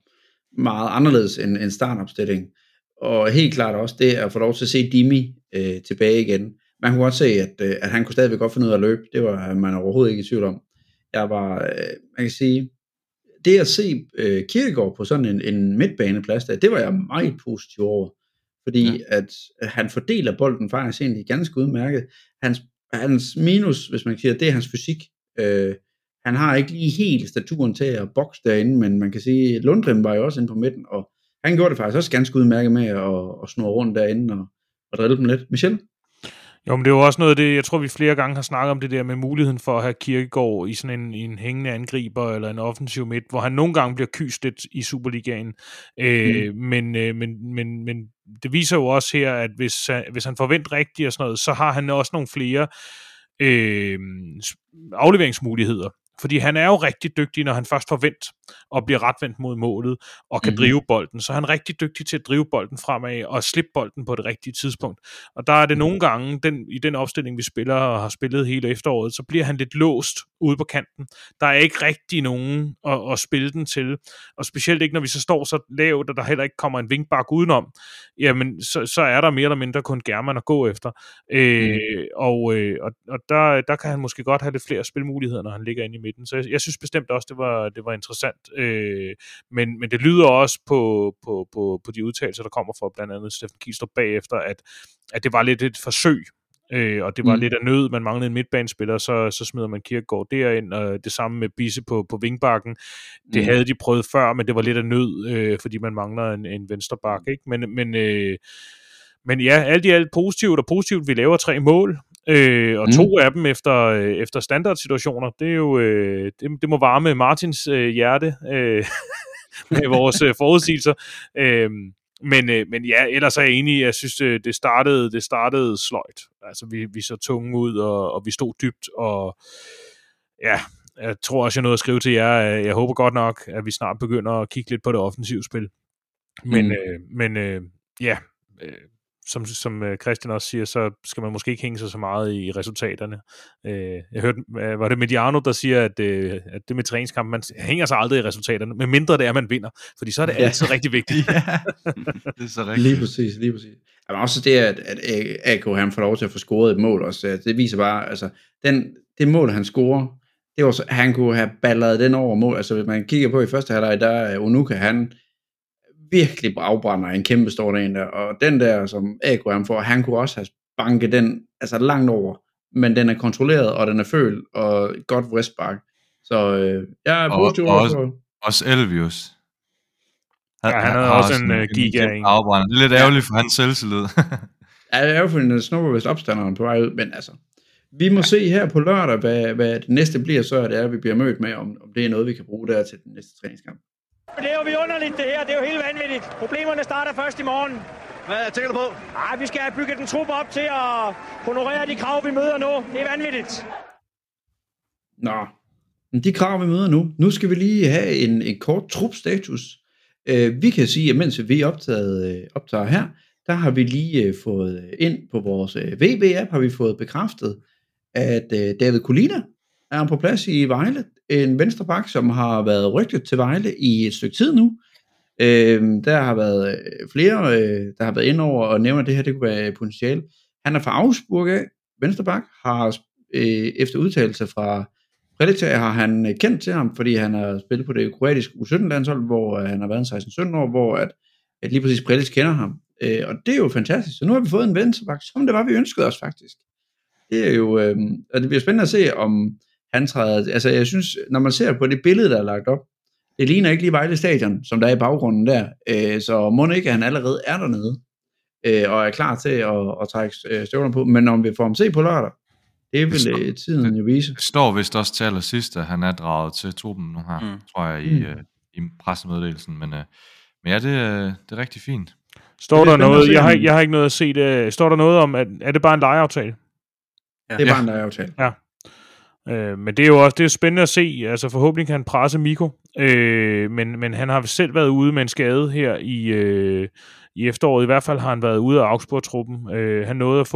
meget anderledes end en startopstilling. Og helt klart også det, at få lov til at se Dimmy tilbage igen. Man kunne godt se, at han kunne stadigvæk godt finde ud af at løbe, det var man overhovedet ikke i tvivl om. Jeg var, man kan sige, det at se Kierkegaard på sådan en midtbaneplads, det var jeg meget positiv over, fordi at han fordeler bolden faktisk egentlig ganske udmærket. Hans minus, hvis man siger, det er hans fysik. Han har ikke lige helt staturen til at bokse derinde, men man kan sige, Lundrim var jo også inde på midten, og han gjorde det faktisk også ganske udmærket med at snurre rundt derinde og drille dem lidt. Michel? Jo, men det er jo også noget af det, jeg tror, vi flere gange har snakket om det der med muligheden for at have Kierkegaard i sådan en hængende angriber eller en offensiv midt, hvor han nogle gange bliver kyst lidt i Superligaen. Men det viser jo også her, at hvis han forventer rigtigt og sådan noget, så har han også nogle flere afleveringsmuligheder. Fordi han er jo rigtig dygtig, når han først får vendt og bliver retvendt mod målet og kan drive bolden. Så han er rigtig dygtig til at drive bolden fremad og slippe bolden på det rigtige tidspunkt. Og der er det nogle gange, i den opstilling, vi spiller og har spillet hele efteråret, så bliver han lidt låst ude på kanten. Der er ikke rigtig nogen at spille den til. Og specielt ikke, når vi så står så lavt, og der heller ikke kommer en vingbak udenom. Jamen, så er der mere eller mindre kun German at gå efter. Og der kan han måske godt have lidt flere spilmuligheder, når han ligger inde i midten. Så jeg synes bestemt også, det var interessant. Men det lyder også på de udtalelser, der kommer fra blandt andet Steffen Kistrup bagefter, at det var lidt et forsøg, og det var lidt af nød. Man manglede en midtbanespiller, så smider man Kierkegaard derind, og det samme med Bisse på vingbakken. Det havde de prøvet før, men det var lidt af nød, fordi man mangler en vensterbak, ikke? Men ja, alt i alt positivt. Vi laver 3 mål. Og 2 af dem efter standardsituationer. Det er jo det må varme Martins hjerte med vores forudsigelser. Men ja, ellers er jeg enig. Jeg synes det startede sløjt. Altså vi så tunge ud og vi stod dybt, og ja, jeg tror også jeg nåede at skrive til jer. Jeg håber godt nok at vi snart begynder at kigge lidt på det offensive spil. Men Som Christian også siger, så skal man måske ikke hænge sig så meget i resultaterne. Jeg hørte, var det Mediano, der siger, at det med træningskampen, man hænger sig aldrig i resultaterne, med mindre det er, man vinder. Fordi så er det altid rigtig vigtigt. Ja. Det er så rigtigt. Lige præcis. Jamen også det, at AK han får lov til at få scoret et mål også, det viser bare, altså, det mål, han scorer, det var så, han kunne have balleret den over mål. Altså, hvis man kigger på i første halvleg, der er Onuka, han virkelig afbrænder en kæmpe stor en der, og den der, som Akron får, han kunne også have banket den, altså langt over, men den er kontrolleret, og den er følt, og godt vristbak. Så jeg er positiv overfor. Også Elvius. Han havde også en giga afbrænder. Det er lidt ærgerligt for hans selvtillid. Ja, det er jo for en snubbervist opstanderen på vej ud, men altså, vi må se her på lørdag, hvad det næste bliver, så det er, vi bliver mødt med, om det er noget, vi kan bruge der til den næste træningskamp. Det er jo vidunderligt det her, det er jo helt vanvittigt. Problemerne starter først i morgen. Hvad tænker du på? Nej, vi skal have bygget en trup op til at honorere de krav, vi møder nu. Det er vanvittigt. Nå, men de krav, vi møder nu. Nu skal vi lige have en kort trupstatus. Vi kan sige, at mens vi optager her, der har vi lige fået ind på vores VB-app, har vi fået bekræftet, at David Colina er på plads i Vejle. En venstreback, som har været rygtet til Vejle i et stykke tid nu. Der har været flere, der har været ind over og nævner, at det her det kunne være potentiale. Han er fra Augsburg af. Venstreback har efter udtalelse fra Prelec har han kendt til ham, fordi han har spillet på det kroatiske U17-landshold, hvor han har været 16-17 år, hvor at lige præcis Prelec kender ham. Og det er jo fantastisk. Så nu har vi fået en venstreback, som det var, vi ønskede os faktisk. Det er jo, og det bliver spændende at se, om han træder, altså jeg synes, når man ser på det billede, der er lagt op, det ligner ikke lige Vejle Stadion, som der er i baggrunden der, så må det ikke, at han allerede er dernede, og er klar til at trække støvlerne på, men om vi får ham se på lørdag, det vil tiden jo vise. Det står vist også til allersidst, at han er draget til truppen nu her, tror jeg, i pressemeddelelsen, men ja, det er rigtig fint. Står der noget, jeg har ikke noget at se det, står der noget om, at er det bare en lejeaftale? Ja. Det er bare en lejeaftale. Ja. Men det er jo også det er spændende at se, altså forhåbentlig kan han presse Mikko, men han har selv været ude med en skade her i efteråret, i hvert fald har han været ude af Augsburg-truppen, han nåede at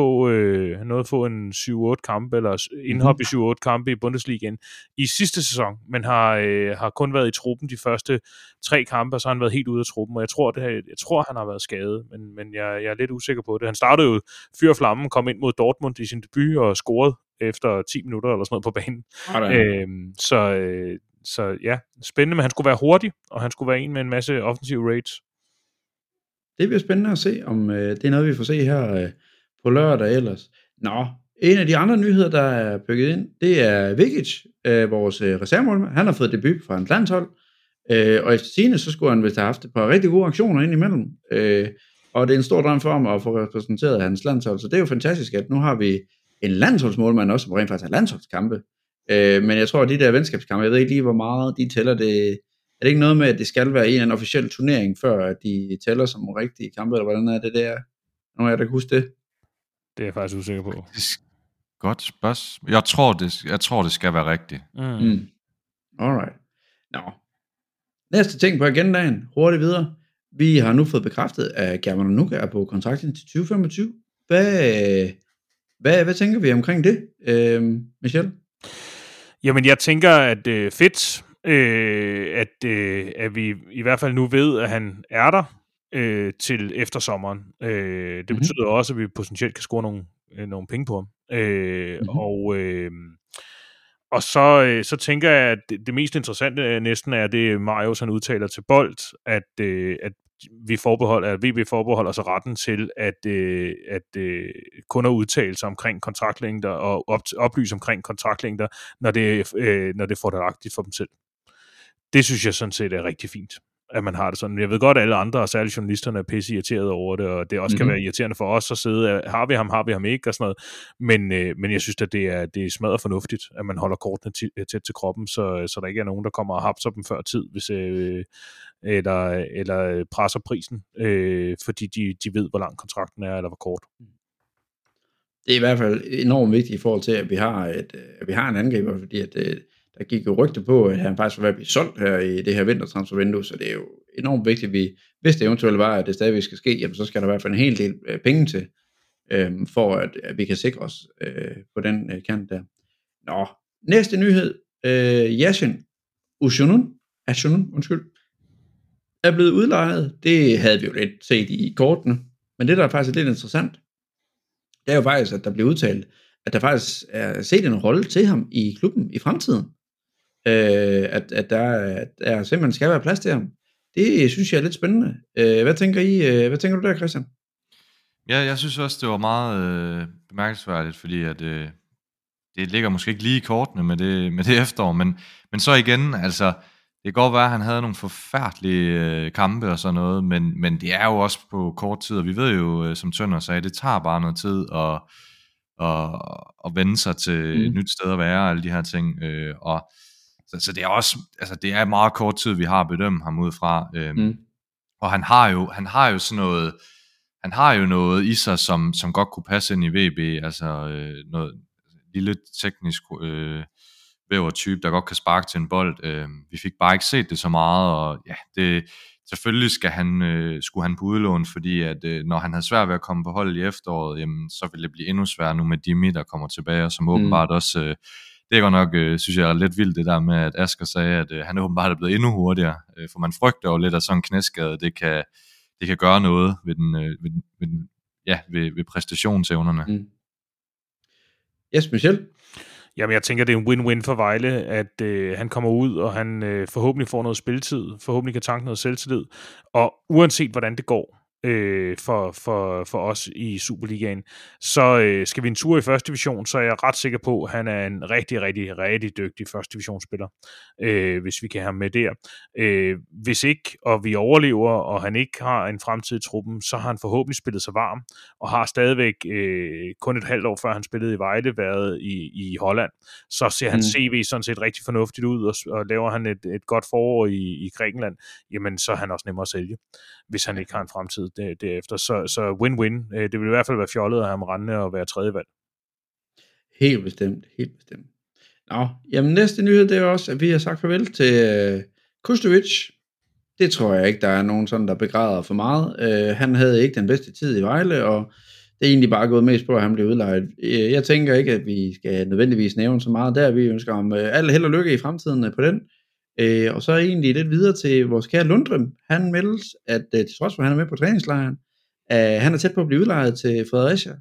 få, en 7-8 kamp, eller indhop i 7-8 kampe i Bundesligaen i sidste sæson, men har kun været i truppen de første 3 kampe, og så har han været helt ude af truppen, og jeg tror han har været skadet, men jeg er lidt usikker på det. Han startede jo fyr og flammen, kom ind mod Dortmund i sin debut og scorede efter 10 minutter eller sådan noget på banen. Så ja, spændende, men han skulle være hurtig, og han skulle være en med en masse offensive rates. Det bliver spændende at se, om det er noget, vi får se her på lørdag ellers. Nå, en af de andre nyheder, der er bygget ind, det er Vigic, vores reservemålmand. Han har fået debut fra hans landshold, og efter sine, så skulle han vist have haft et par rigtig gode aktioner indimellem. Og det er en stor drøm for mig at få repræsenteret hans landshold, så det er jo fantastisk, at nu har vi en landsholdsmålmand også, som rent faktisk har landsholdskampe. Men jeg tror, at de der venskabskampe, jeg ved ikke lige, hvor meget de tæller det. Er det ikke noget med, at det skal være i en officiel turnering, før de tæller som rigtige kampe, eller hvordan er det der? Nogle af jer, der kan huske det? Det er jeg faktisk usikker på. Godt spørgsmål. Jeg tror, det skal være rigtigt. Mm. Alright. Nå. Næste ting på agendaen. Hurtigt videre. Vi har nu fået bekræftet, at German og Nuka er på kontrakten til 2025. Hvad tænker vi omkring det, Michel? Jamen, jeg tænker, at fedt, at vi i hvert fald nu ved, at han er der til eftersommeren. Det betyder også, at vi potentielt kan score nogle penge på ham. Og så tænker jeg, at det mest interessante næsten er det, Marius han udtaler til Bold, at vi forbeholder, at VB forbeholder sig retten til at kun at udtale sig omkring kontraktlængder og oplyse omkring kontraktlængder, når det er fordelagtigt for dem selv. Det synes jeg sådan set er rigtig fint, at man har det sådan. Jeg ved godt, at alle andre, og særligt journalisterne, er pisse irriterede over det, og det også kan være irriterende for os at sidde, har vi ham ikke, og sådan noget. Men jeg synes, at det er smadret fornuftigt, at man holder kortene tæt til kroppen, så der ikke er nogen, der kommer og hapser dem før tid, hvis, eller presser prisen, fordi de ved, hvor lang kontrakten er, eller hvor kort. Det er i hvert fald enormt vigtigt i forhold til, at vi har, en angriber, fordi at der gik jo rygte på, at han faktisk var ved at blive solgt her i det her vintertransfervindue, så det er jo enormt vigtigt, hvis det eventuelt var, at det stadigvæk skal ske, jamen, så skal der i hvert fald en hel del penge til, for at vi kan sikre os på den kant der. Nå, næste nyhed. Yasin Ashunun er blevet udlejet. Det havde vi jo lidt set i kortene, men det, der er faktisk lidt interessant, det er jo faktisk, at der bliver udtalt, at der faktisk er set en rolle til ham i klubben i fremtiden. At der simpelthen skal være plads til ham. Det synes jeg er lidt spændende. Hvad tænker du der, Christian? Ja, jeg synes også, det var meget bemærkelsesværdigt, fordi at, det ligger måske ikke lige i kortene med det efterår, men så igen, altså, det kan godt være, at han havde nogle forfærdelige kampe og sådan noget, men det er jo også på kort tid, og vi ved jo, som Tønder sagde, det tager bare noget tid, og vende sig til et nyt sted at være, og alle de her ting, og så det er også, altså det er meget kort tid, vi har bedømt ham ud fra, og han har jo sådan noget, han har jo noget i sig, som godt kunne passe ind i VB, altså noget lille teknisk vævertype, der godt kan sparke til en bold, vi fik bare ikke set det så meget, og ja, det selvfølgelig skulle han på udlån, fordi at når han havde svært ved at komme på hold i efteråret, jamen, så ville det blive endnu sværere nu med Dimmy, der kommer tilbage, og som åbenbart også, det er godt nok, synes jeg er lidt vildt det der med, at Asger sagde, at han åbenbart er blevet endnu hurtigere, for man frygter jo lidt, at sådan en knæskade, det kan gøre noget ved præstationsevnerne. Yes, Michel? Jamen, jeg tænker, det er en win-win for Vejle, at han kommer ud, og han forhåbentlig får noget spilletid, forhåbentlig kan tanke noget selvtillid, og uanset hvordan det går for os i Superligaen, så skal vi en tur i første division, så er jeg ret sikker på, at han er en rigtig, rigtig, rigtig dygtig første divisionsspiller, hvis vi kan have ham med der. Hvis ikke, og vi overlever, og han ikke har en fremtid i truppen, så har han forhåbentlig spillet sig varm, og har stadigvæk kun et halvt år før han spillede i Vejle, været i Holland. Så ser han CV sådan set rigtig fornuftigt ud, og laver han et godt forår i Grækenland, jamen så er han også nemmere at sælge, hvis han ikke har en fremtid derefter. Så win-win. Det vil i hvert fald være fjollet at have ham rendende og være tredjevalg. Helt bestemt, helt bestemt. Nå, jamen næste nyhed, det er også, at vi har sagt farvel til Kustovic. Det tror jeg ikke, der er nogen sådan, der begræder for meget. Han havde ikke den bedste tid i Vejle, og det er egentlig bare gået mest på, at han blev udlejet. Jeg tænker ikke, at vi skal nødvendigvis nævne så meget der. Vi ønsker ham alt held og lykke i fremtiden på den. Og så egentlig lidt videre til vores kære Lundrim. Han meldes, at til trods for, at han er med på træningslejren, han er tæt på at blive udlejet til Fredericia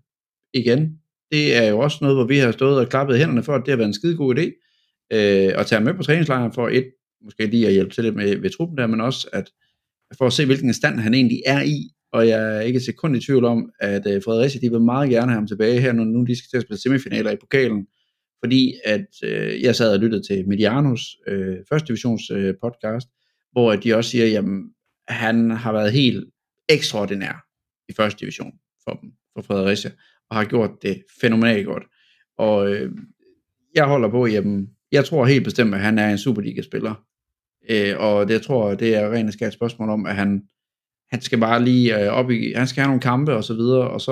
igen. Det er jo også noget, hvor vi har stået og klappet hænderne for, at det har været en skidegod idé at tage ham med på træningslejren for måske lige at hjælpe til lidt med truppen der, men også for at se, hvilken stand han egentlig er i. Og jeg er ikke et sekund i tvivl om, at Fredericia, de vil meget gerne have ham tilbage her, når nu de skal til at spille semifinaler i pokalen. Fordi at jeg sad og lyttede til Medianos første divisions podcast, hvor de også siger, jamen han har været helt ekstraordinær i første division for dem, for Fredericia, og har gjort det fænomenalt godt. Og jeg holder på, jamen, jeg tror helt bestemt, at han er en Superliga-spiller. Og det, jeg tror, det er rent et spørgsmål om, at han skal bare lige op i, han skal have nogle kampe og så videre, og så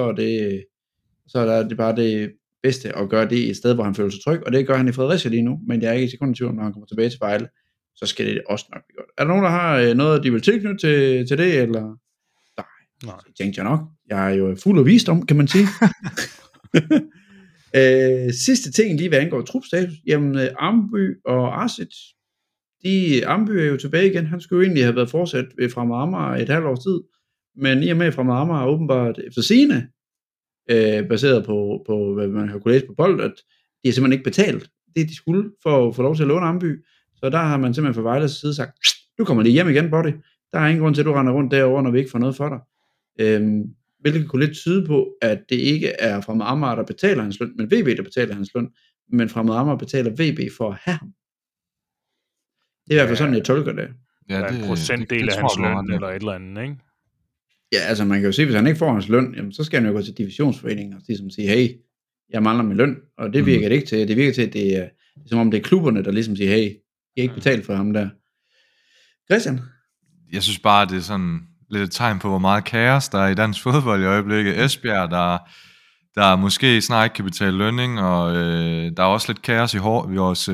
er det bare det bedste at gøre det et sted, hvor han føler sig tryg, og det gør han i Fredericia lige nu, men jeg er ikke i sekund i tvivl, når han kommer tilbage til Vejle, så skal det også nok blive godt. Er der nogen, der har noget, de vil tilknytte til det, eller? Nej, det tænkte jeg nok. Jeg er jo fuld af visdom, kan man sige. Sidste ting lige, hvad angår trupstatus, jamen Amby og Arsic, Amby er jo tilbage igen. Han skulle jo egentlig have været fortsat ved Fremad Amager et halvt års tid, men i og med Fremad Amager er åbenbart efter sigende, baseret på, hvad man har kunnet læse på Bold, at de har simpelthen ikke betalt det, de skulle, for at få lov til at låne Amby. Så der har man simpelthen fra Vejles side sagt, du kommer lige hjem igen, buddy. Der er ingen grund til, at du render rundt derovre, når vi ikke får noget for dig. Hvilket kunne lidt tyde på, at det ikke er Fremad Amager, der betaler hans løn, men VB, der betaler hans løn, men Fremad Amager betaler VB for at have ham. Det er i hvert fald sådan, jeg tolker det. Ja, det er en procentdel af hans løn, eller et eller andet, ikke? Ja, altså man kan jo sige, hvis han ikke får hans løn, jamen, så skal han jo gå til divisionsforeningen og ligesom sige, hey, jeg mangler min løn, og det virker det ikke til. Det virker til, at det er som om det er klubberne, der ligesom siger, hey, jeg er ikke betalt for ham der. Christian? Jeg synes bare, det er sådan lidt et tegn på, hvor meget kaos der er i dansk fodbold i øjeblikket. Esbjerg, der måske snart ikke kan betale lønning, og der er også lidt kaos i vores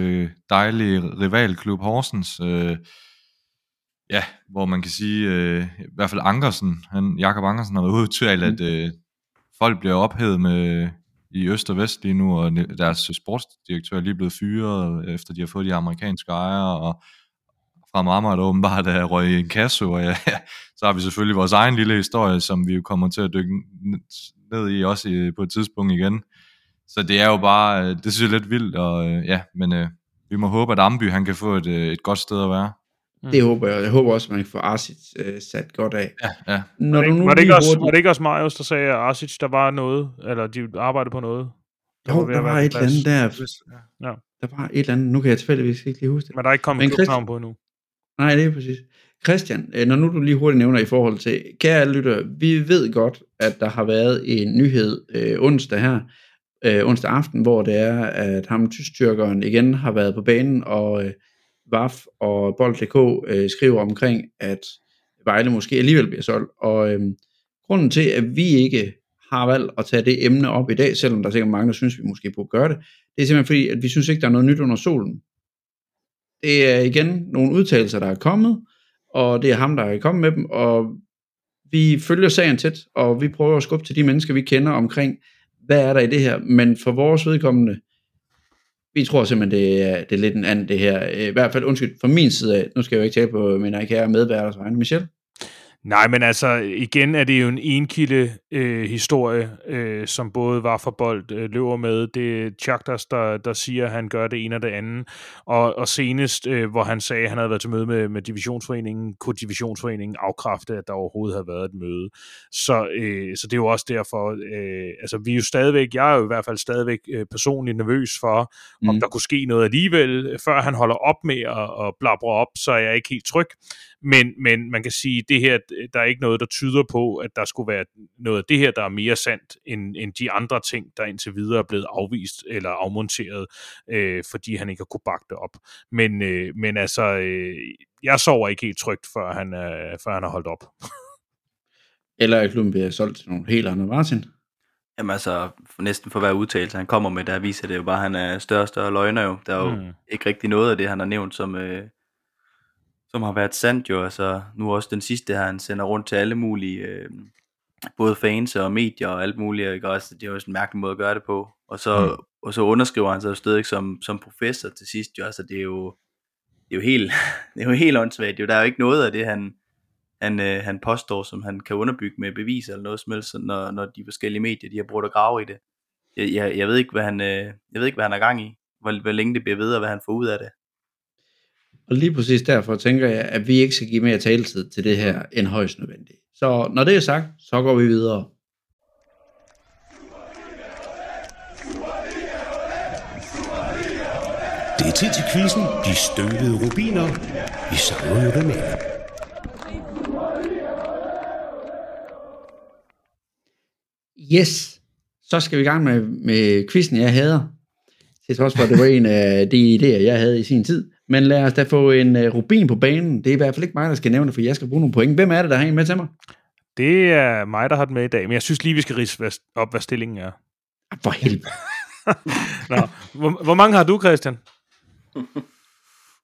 dejlige rivalklub Horsens, ja, hvor man kan sige, i hvert fald Ankersen, Jakob Ankersen har været ude til, at folk bliver ophedet med i øst og vest lige nu, og deres sportsdirektør er lige blevet fyret, efter de har fået de amerikanske ejere, og Fremad Amager der åbenbart er røget i en kasse, og ja, så har vi selvfølgelig vores egen lille historie, som vi jo kommer til at dykke ned i også på et tidspunkt igen. Så det er jo bare, det synes jeg er lidt vildt, og ja, men vi må håbe, at Amby han kan få et godt sted at være. Det håber jeg. Jeg håber også, at man kan få Arsic sat godt af. Ja. Var det ikke også Marius, der sagde, at Arsic, der var noget, eller de arbejdede på noget? Der var et eller andet der. Ja. Der var et eller andet, nu kan jeg tilfældigvis ikke lige huske det. Men der er ikke kommet klubnavn på endnu. Nej, det er præcis. Christian, når nu du lige hurtigt nævner i forhold til, kære lytter, vi ved godt, at der har været en nyhed onsdag her, onsdag aften, hvor det er, at ham tysk-tyrkeren igen har været på banen, og VAF og Bold.dk skriver omkring, at Vejle måske alligevel bliver solgt, og grunden til, at vi ikke har valgt at tage det emne op i dag, selvom der er sikkert mange, der synes, vi måske burde gøre det, det er simpelthen fordi, at vi synes ikke, der er noget nyt under solen. Det er igen nogle udtalelser, der er kommet, og det er ham, der er kommet med dem, og vi følger sagen tæt, og vi prøver at skubbe til de mennesker, vi kender omkring, hvad er der i det her, men for vores vedkommende, vi tror simpelthen, det er lidt en anden det her. I hvert fald, undskyld, fra min side af, nu skal jeg jo ikke tale på mine kære medværters vegne, Michel. Nej, men altså, igen er det jo en enkilde historie, som både var for Bold løber med. Det er Traktor, der siger, at han gør det ene og det andet. Og senest, hvor han sagde, at han havde været til møde med divisionsforeningen, kunne divisionsforeningen afkræfte, at der overhovedet havde været et møde. Så det er jo også derfor, altså vi er jo stadigvæk, jeg er jo i hvert fald stadigvæk personligt nervøs for, om der kunne ske noget alligevel, før han holder op med at blabre op, så er jeg ikke helt tryg. Men man kan sige, at det her, der er ikke noget, der tyder på, at der skulle være noget af det her, der er mere sandt, end de andre ting, der indtil videre er blevet afvist eller afmonteret, fordi han ikke har kunnet bakke det op. Men altså, jeg sover ikke helt trygt, før han har holdt op. Eller er klubben bliver solgt til nogle helt andre, Martin? Jamen altså, næsten for hver udtalelse, han kommer med, der viser det jo bare, at han er større og større løgner jo. Der er jo ikke rigtig noget af det, han har nævnt, som har været sandt jo, altså nu også den sidste her, han sender rundt til alle mulige, både fans og medier og alt muligt, ikke? Også, det er jo sådan en mærkelig måde at gøre det på, og så underskriver han sig jo stadig som professor til sidst jo, altså det er jo helt åndssvagt jo, der er jo ikke noget af det, han påstår, som han kan underbygge med beviser eller noget som helst, når de forskellige medier, de har brugt at grave i det. Jeg ved ikke, hvad han er gang i, hvor længe det bliver ved, og hvad han får ud af det. Og lige præcis derfor tænker jeg, at vi ikke skal give mere taletid til det her end højst nødvendigt. Så når det er sagt, så går vi videre. Det er tid til quizzen. De støvede rubiner. Vi savner jo dem af. yes, så skal vi i gang med quizzen, jeg hader. Til trods for, at det var en af de idéer, jeg havde i sin tid. Men lad os da få en rubin på banen. Det er i hvert fald ikke mig, der skal nævne det, for jeg skal bruge nogle point. Hvem er det, der har en med til mig? Det er mig, der har den med i dag. Men jeg synes lige, vi skal ridse op, hvad stillingen er. For helvede. Nå, hvor mange har du, Christian?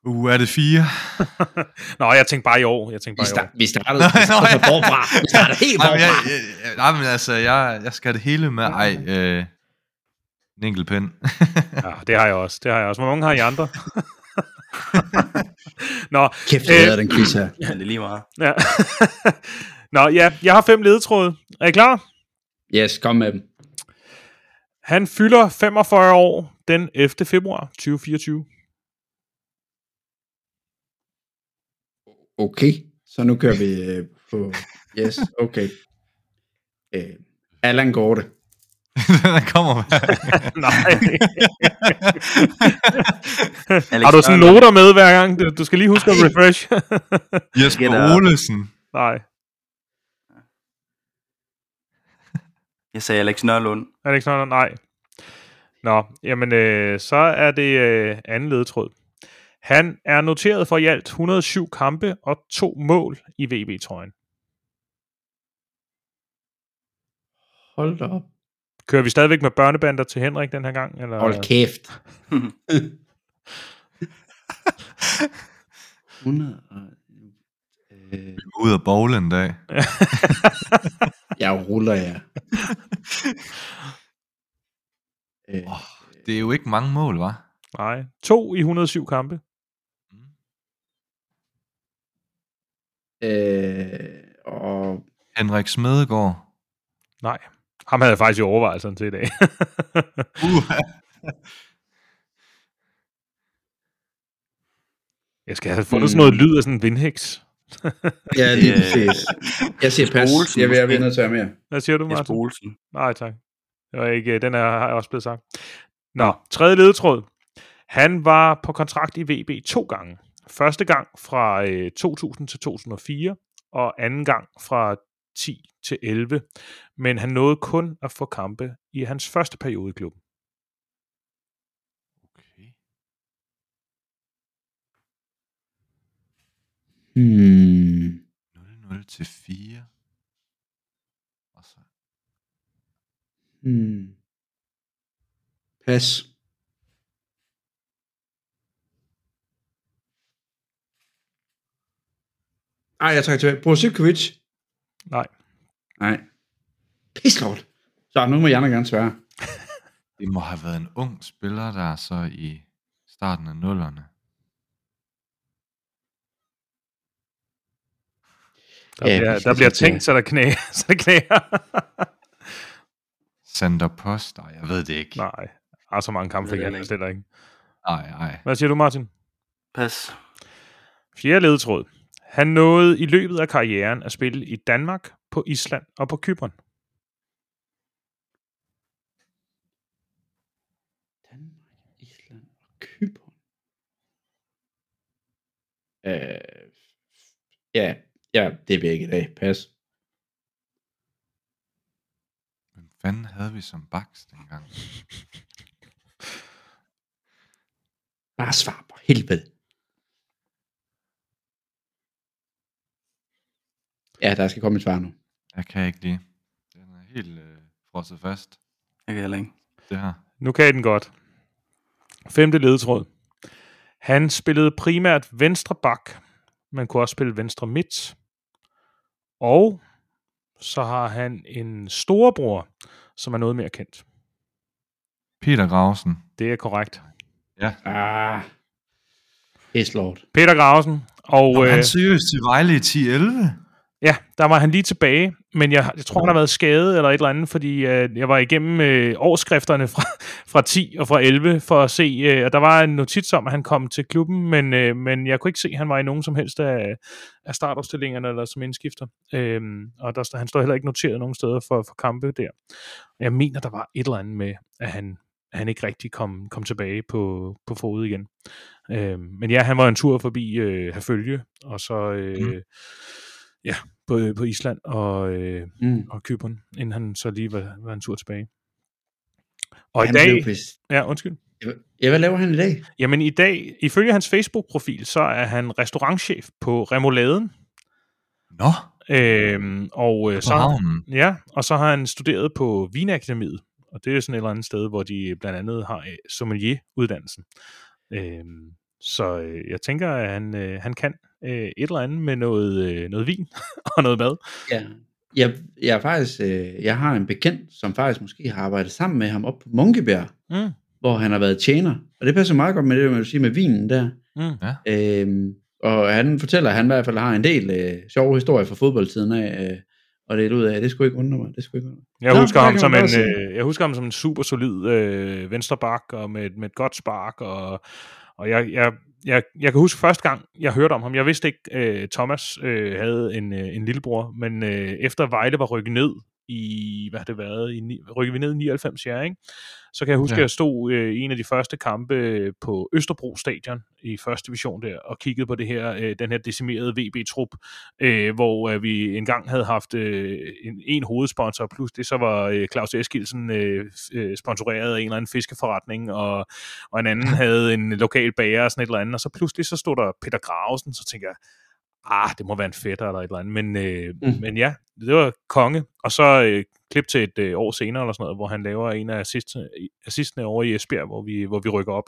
Er det 4? Nå, jeg tænkte bare i år. Vi startede forfra. Vi startede helt forfra. Nej, men altså, jeg skal det hele med. Ej, en enkelt pen. Ja, det har jeg også. Hvor mange har I andre? Nå, kæft, jeg havde den quiz her. Ja, det er lige meget. Ja. Nå, ja, jeg har 5 ledetråde. Er I klar? Yes, kom med dem. Han fylder 45 år den 11. februar 2024. Okay, så nu kører vi på... Yes, okay. Allan Gorte. Den kommer med. Nej. Har du sådan noter med hver gang? Du skal lige huske at refresh. Jesper Olesen. Nej. Jeg sagde Alex Nørlund. Alex Nørlund, nej. Nå, jamen, så er det anden ledetråd. Han er noteret for i alt 107 kampe og 2 mål i VB-trøjen. Hold da op. Kører vi stadigvæk med børnebander til Henrik den her gang? Eller? Hold kæft. 100... ud af bowl en dag. Jeg ruller jer. Det er jo ikke mange mål, hva'? Nej. 2 i 107 kampe. Og... Henrik Smedegaard. Nej. Ham havde jeg faktisk i overvejelserne til i dag. Jeg skal have fundet sådan noget lyd af sådan en vindhæks. Ja, det er præcis. Jeg siger pas. Olsen, jeg vil nødt til at mere. Hvad siger du, Martin? Olsen. Nej, tak. Det var ikke, den har jeg også blevet sagt. Nå, 3. ledetråd. Han var på kontrakt i VB 2 gange. Første gang fra 2000 til 2004, og anden gang fra 10 til 11. Men han nåede kun at få kampe i hans første periode i klubben. Hmm. 0-0 til 4. Og så... Pas. Ej, jeg trækker tilbage. Brozovic. Nej. Pislort. Så nu må jeg gerne svare. Det må have været en ung spiller, der er så i starten af 0'erne. Der bliver tænkt, så der knæer. Sander Post, nej, jeg ved det ikke. Nej, der er så mange kampe, jeg stiller ikke. Nej. Hvad siger du, Martin? Pas. 4. ledetråd. Han nåede i løbet af karrieren at spille i Danmark, på Island og på Cypern. Danmark, Island og Cypern? Ja, det bliver ikke i dag. Pas. Hvem fanden havde vi som baks dengang? Bare svar på helvede. Ja, der skal komme et svar nu. Jeg kan ikke lige. Den er helt frosset fast. Jeg kan heller ikke. Det her. Nu kan I den godt. 5. ledetråd. Han spillede primært venstre bak. Man kunne også spille venstre midt. Og så har han en storebror, som er noget mere kendt. Peter Grausen. Det er korrekt. Ja. Eslort. Peter Grausen. Og han søges til Vejle i 10-11. Ja, der var han lige tilbage, men jeg tror, han har været skadet eller et eller andet, fordi jeg var igennem overskrifterne fra 10 og fra 11 for at se, og der var en notits om, at han kom til klubben, men jeg kunne ikke se, at han var i nogen som helst af startopstillingerne eller som indskifter. Og han står heller ikke noteret nogen steder for kampe der. Jeg mener, der var et eller andet med, at han ikke rigtig kom tilbage på fod igen. Men ja, han var en tur forbi Herfølge, og så... Ja, på Island og Cypern, inden han så lige var en tur tilbage. Og han i dag... Ja, undskyld. Ja, hvad laver han i dag? Jamen i dag, ifølge hans Facebook-profil, så er han restaurantchef på Remoladen. Nå. Og så havnen. Ja, og så har han studeret på Vinakademiet, og det er sådan et eller andet sted, hvor de blandt andet har sommelieruddannelsen. Så jeg tænker, at han kan et eller andet med noget vin og noget mad. Ja, jeg er faktisk, jeg har en bekendt, som faktisk måske har arbejdet sammen med ham op på Munkebjerg, hvor han har været tjener, og det passer meget godt med det, man vil sige med vinen der. Ja. Og han fortæller, at han i hvert fald har en del sjove historier fra fodboldtiden af, og det er ud af, det skulle ikke undre mig. Jeg husker ham som en super solid venstreback, og med et godt spark, og jeg kan huske første gang, jeg hørte om ham. Jeg vidste ikke, Thomas havde en lillebror, men efter Vejle var rykket ned, rykkede vi ned i 99, ja, ikke? Så kan jeg huske, at jeg stod i en af de første kampe på Østerbro Stadion i første division der, og kiggede på det her, den her decimerede VB-trup, hvor vi engang havde haft en hovedsponsor, plus det så var Claus Eskildsen sponsoreret af en eller anden fiskeforretning, og en anden havde en lokal bager og sådan et eller andet, og så pludselig så stod der Peter Gravesen, så tænker jeg, det må være en fætter eller et eller andet, men ja, det var konge. Og så klip til et år senere eller sådan noget, hvor han laver en af assistene over i Esbjerg, hvor vi rykker op.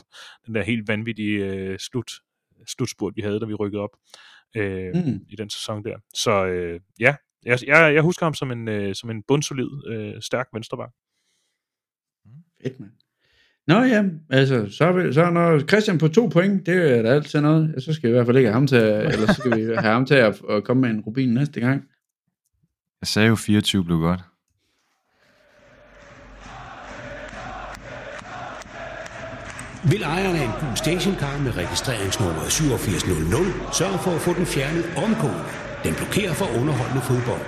Den der helt vanvittige slutspurt, vi havde, da vi rykkede op i den sæson der. Så ja, jeg husker ham som en bundsolid, stærk venstreback. Fedt, mand. Nå ja, altså, så når Christian på 2 point, det er da altid noget, så skal vi i hvert fald ikke have ham til, eller så skal vi have ham til at komme med en rubin næste gang. Jeg sagde jo 24 blev godt. Vil ejerne af en Boom Stationcar med registreringsnummeret 8700 sørge for at få den fjernet omgående? Den blokerer for underholdende fodbold.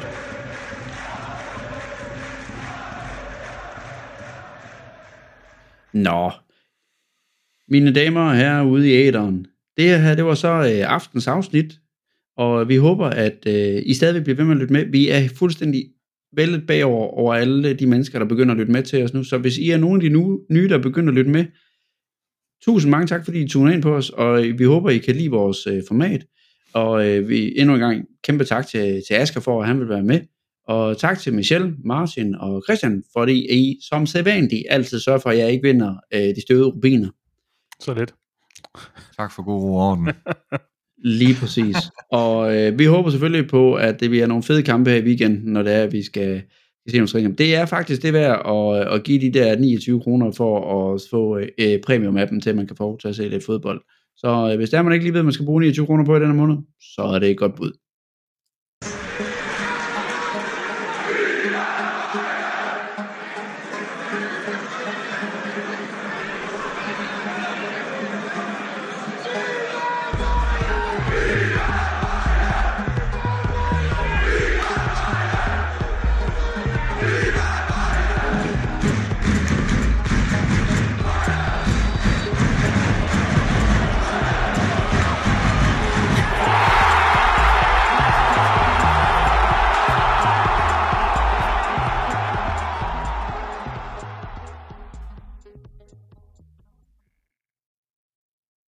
Nå, mine damer og herrer ude i æderen, det her, det var så aftens afsnit, og vi håber, at I stadig bliver ved med at lytte med. Vi er fuldstændig vældet bagover over alle de mennesker, der begynder at lytte med til os nu, så hvis I er nogen af de nye, der begynder at lytte med, tusind mange tak, fordi I tuner ind på os, og vi håber, I kan lide vores format, og endnu en gang kæmpe tak til Asger for, at han vil være med. Og tak til Michelle, Martin og Christian, fordi I som sædvanligt altid sørger for, at jeg ikke vinder de støvede rubiner. Så lidt. Tak for god ro og orden. Lige præcis. Og vi håber selvfølgelig på, at det bliver nogle fede kampe her i weekenden, når det er, at vi skal se nogle stringer. Det er faktisk det værd at give de der 29 kroner for at få premium-appen til, at man kan få til at se lidt fodbold. Så hvis der man ikke lige ved, at man skal bruge 29 kroner på i denne måned, så er det et godt bud.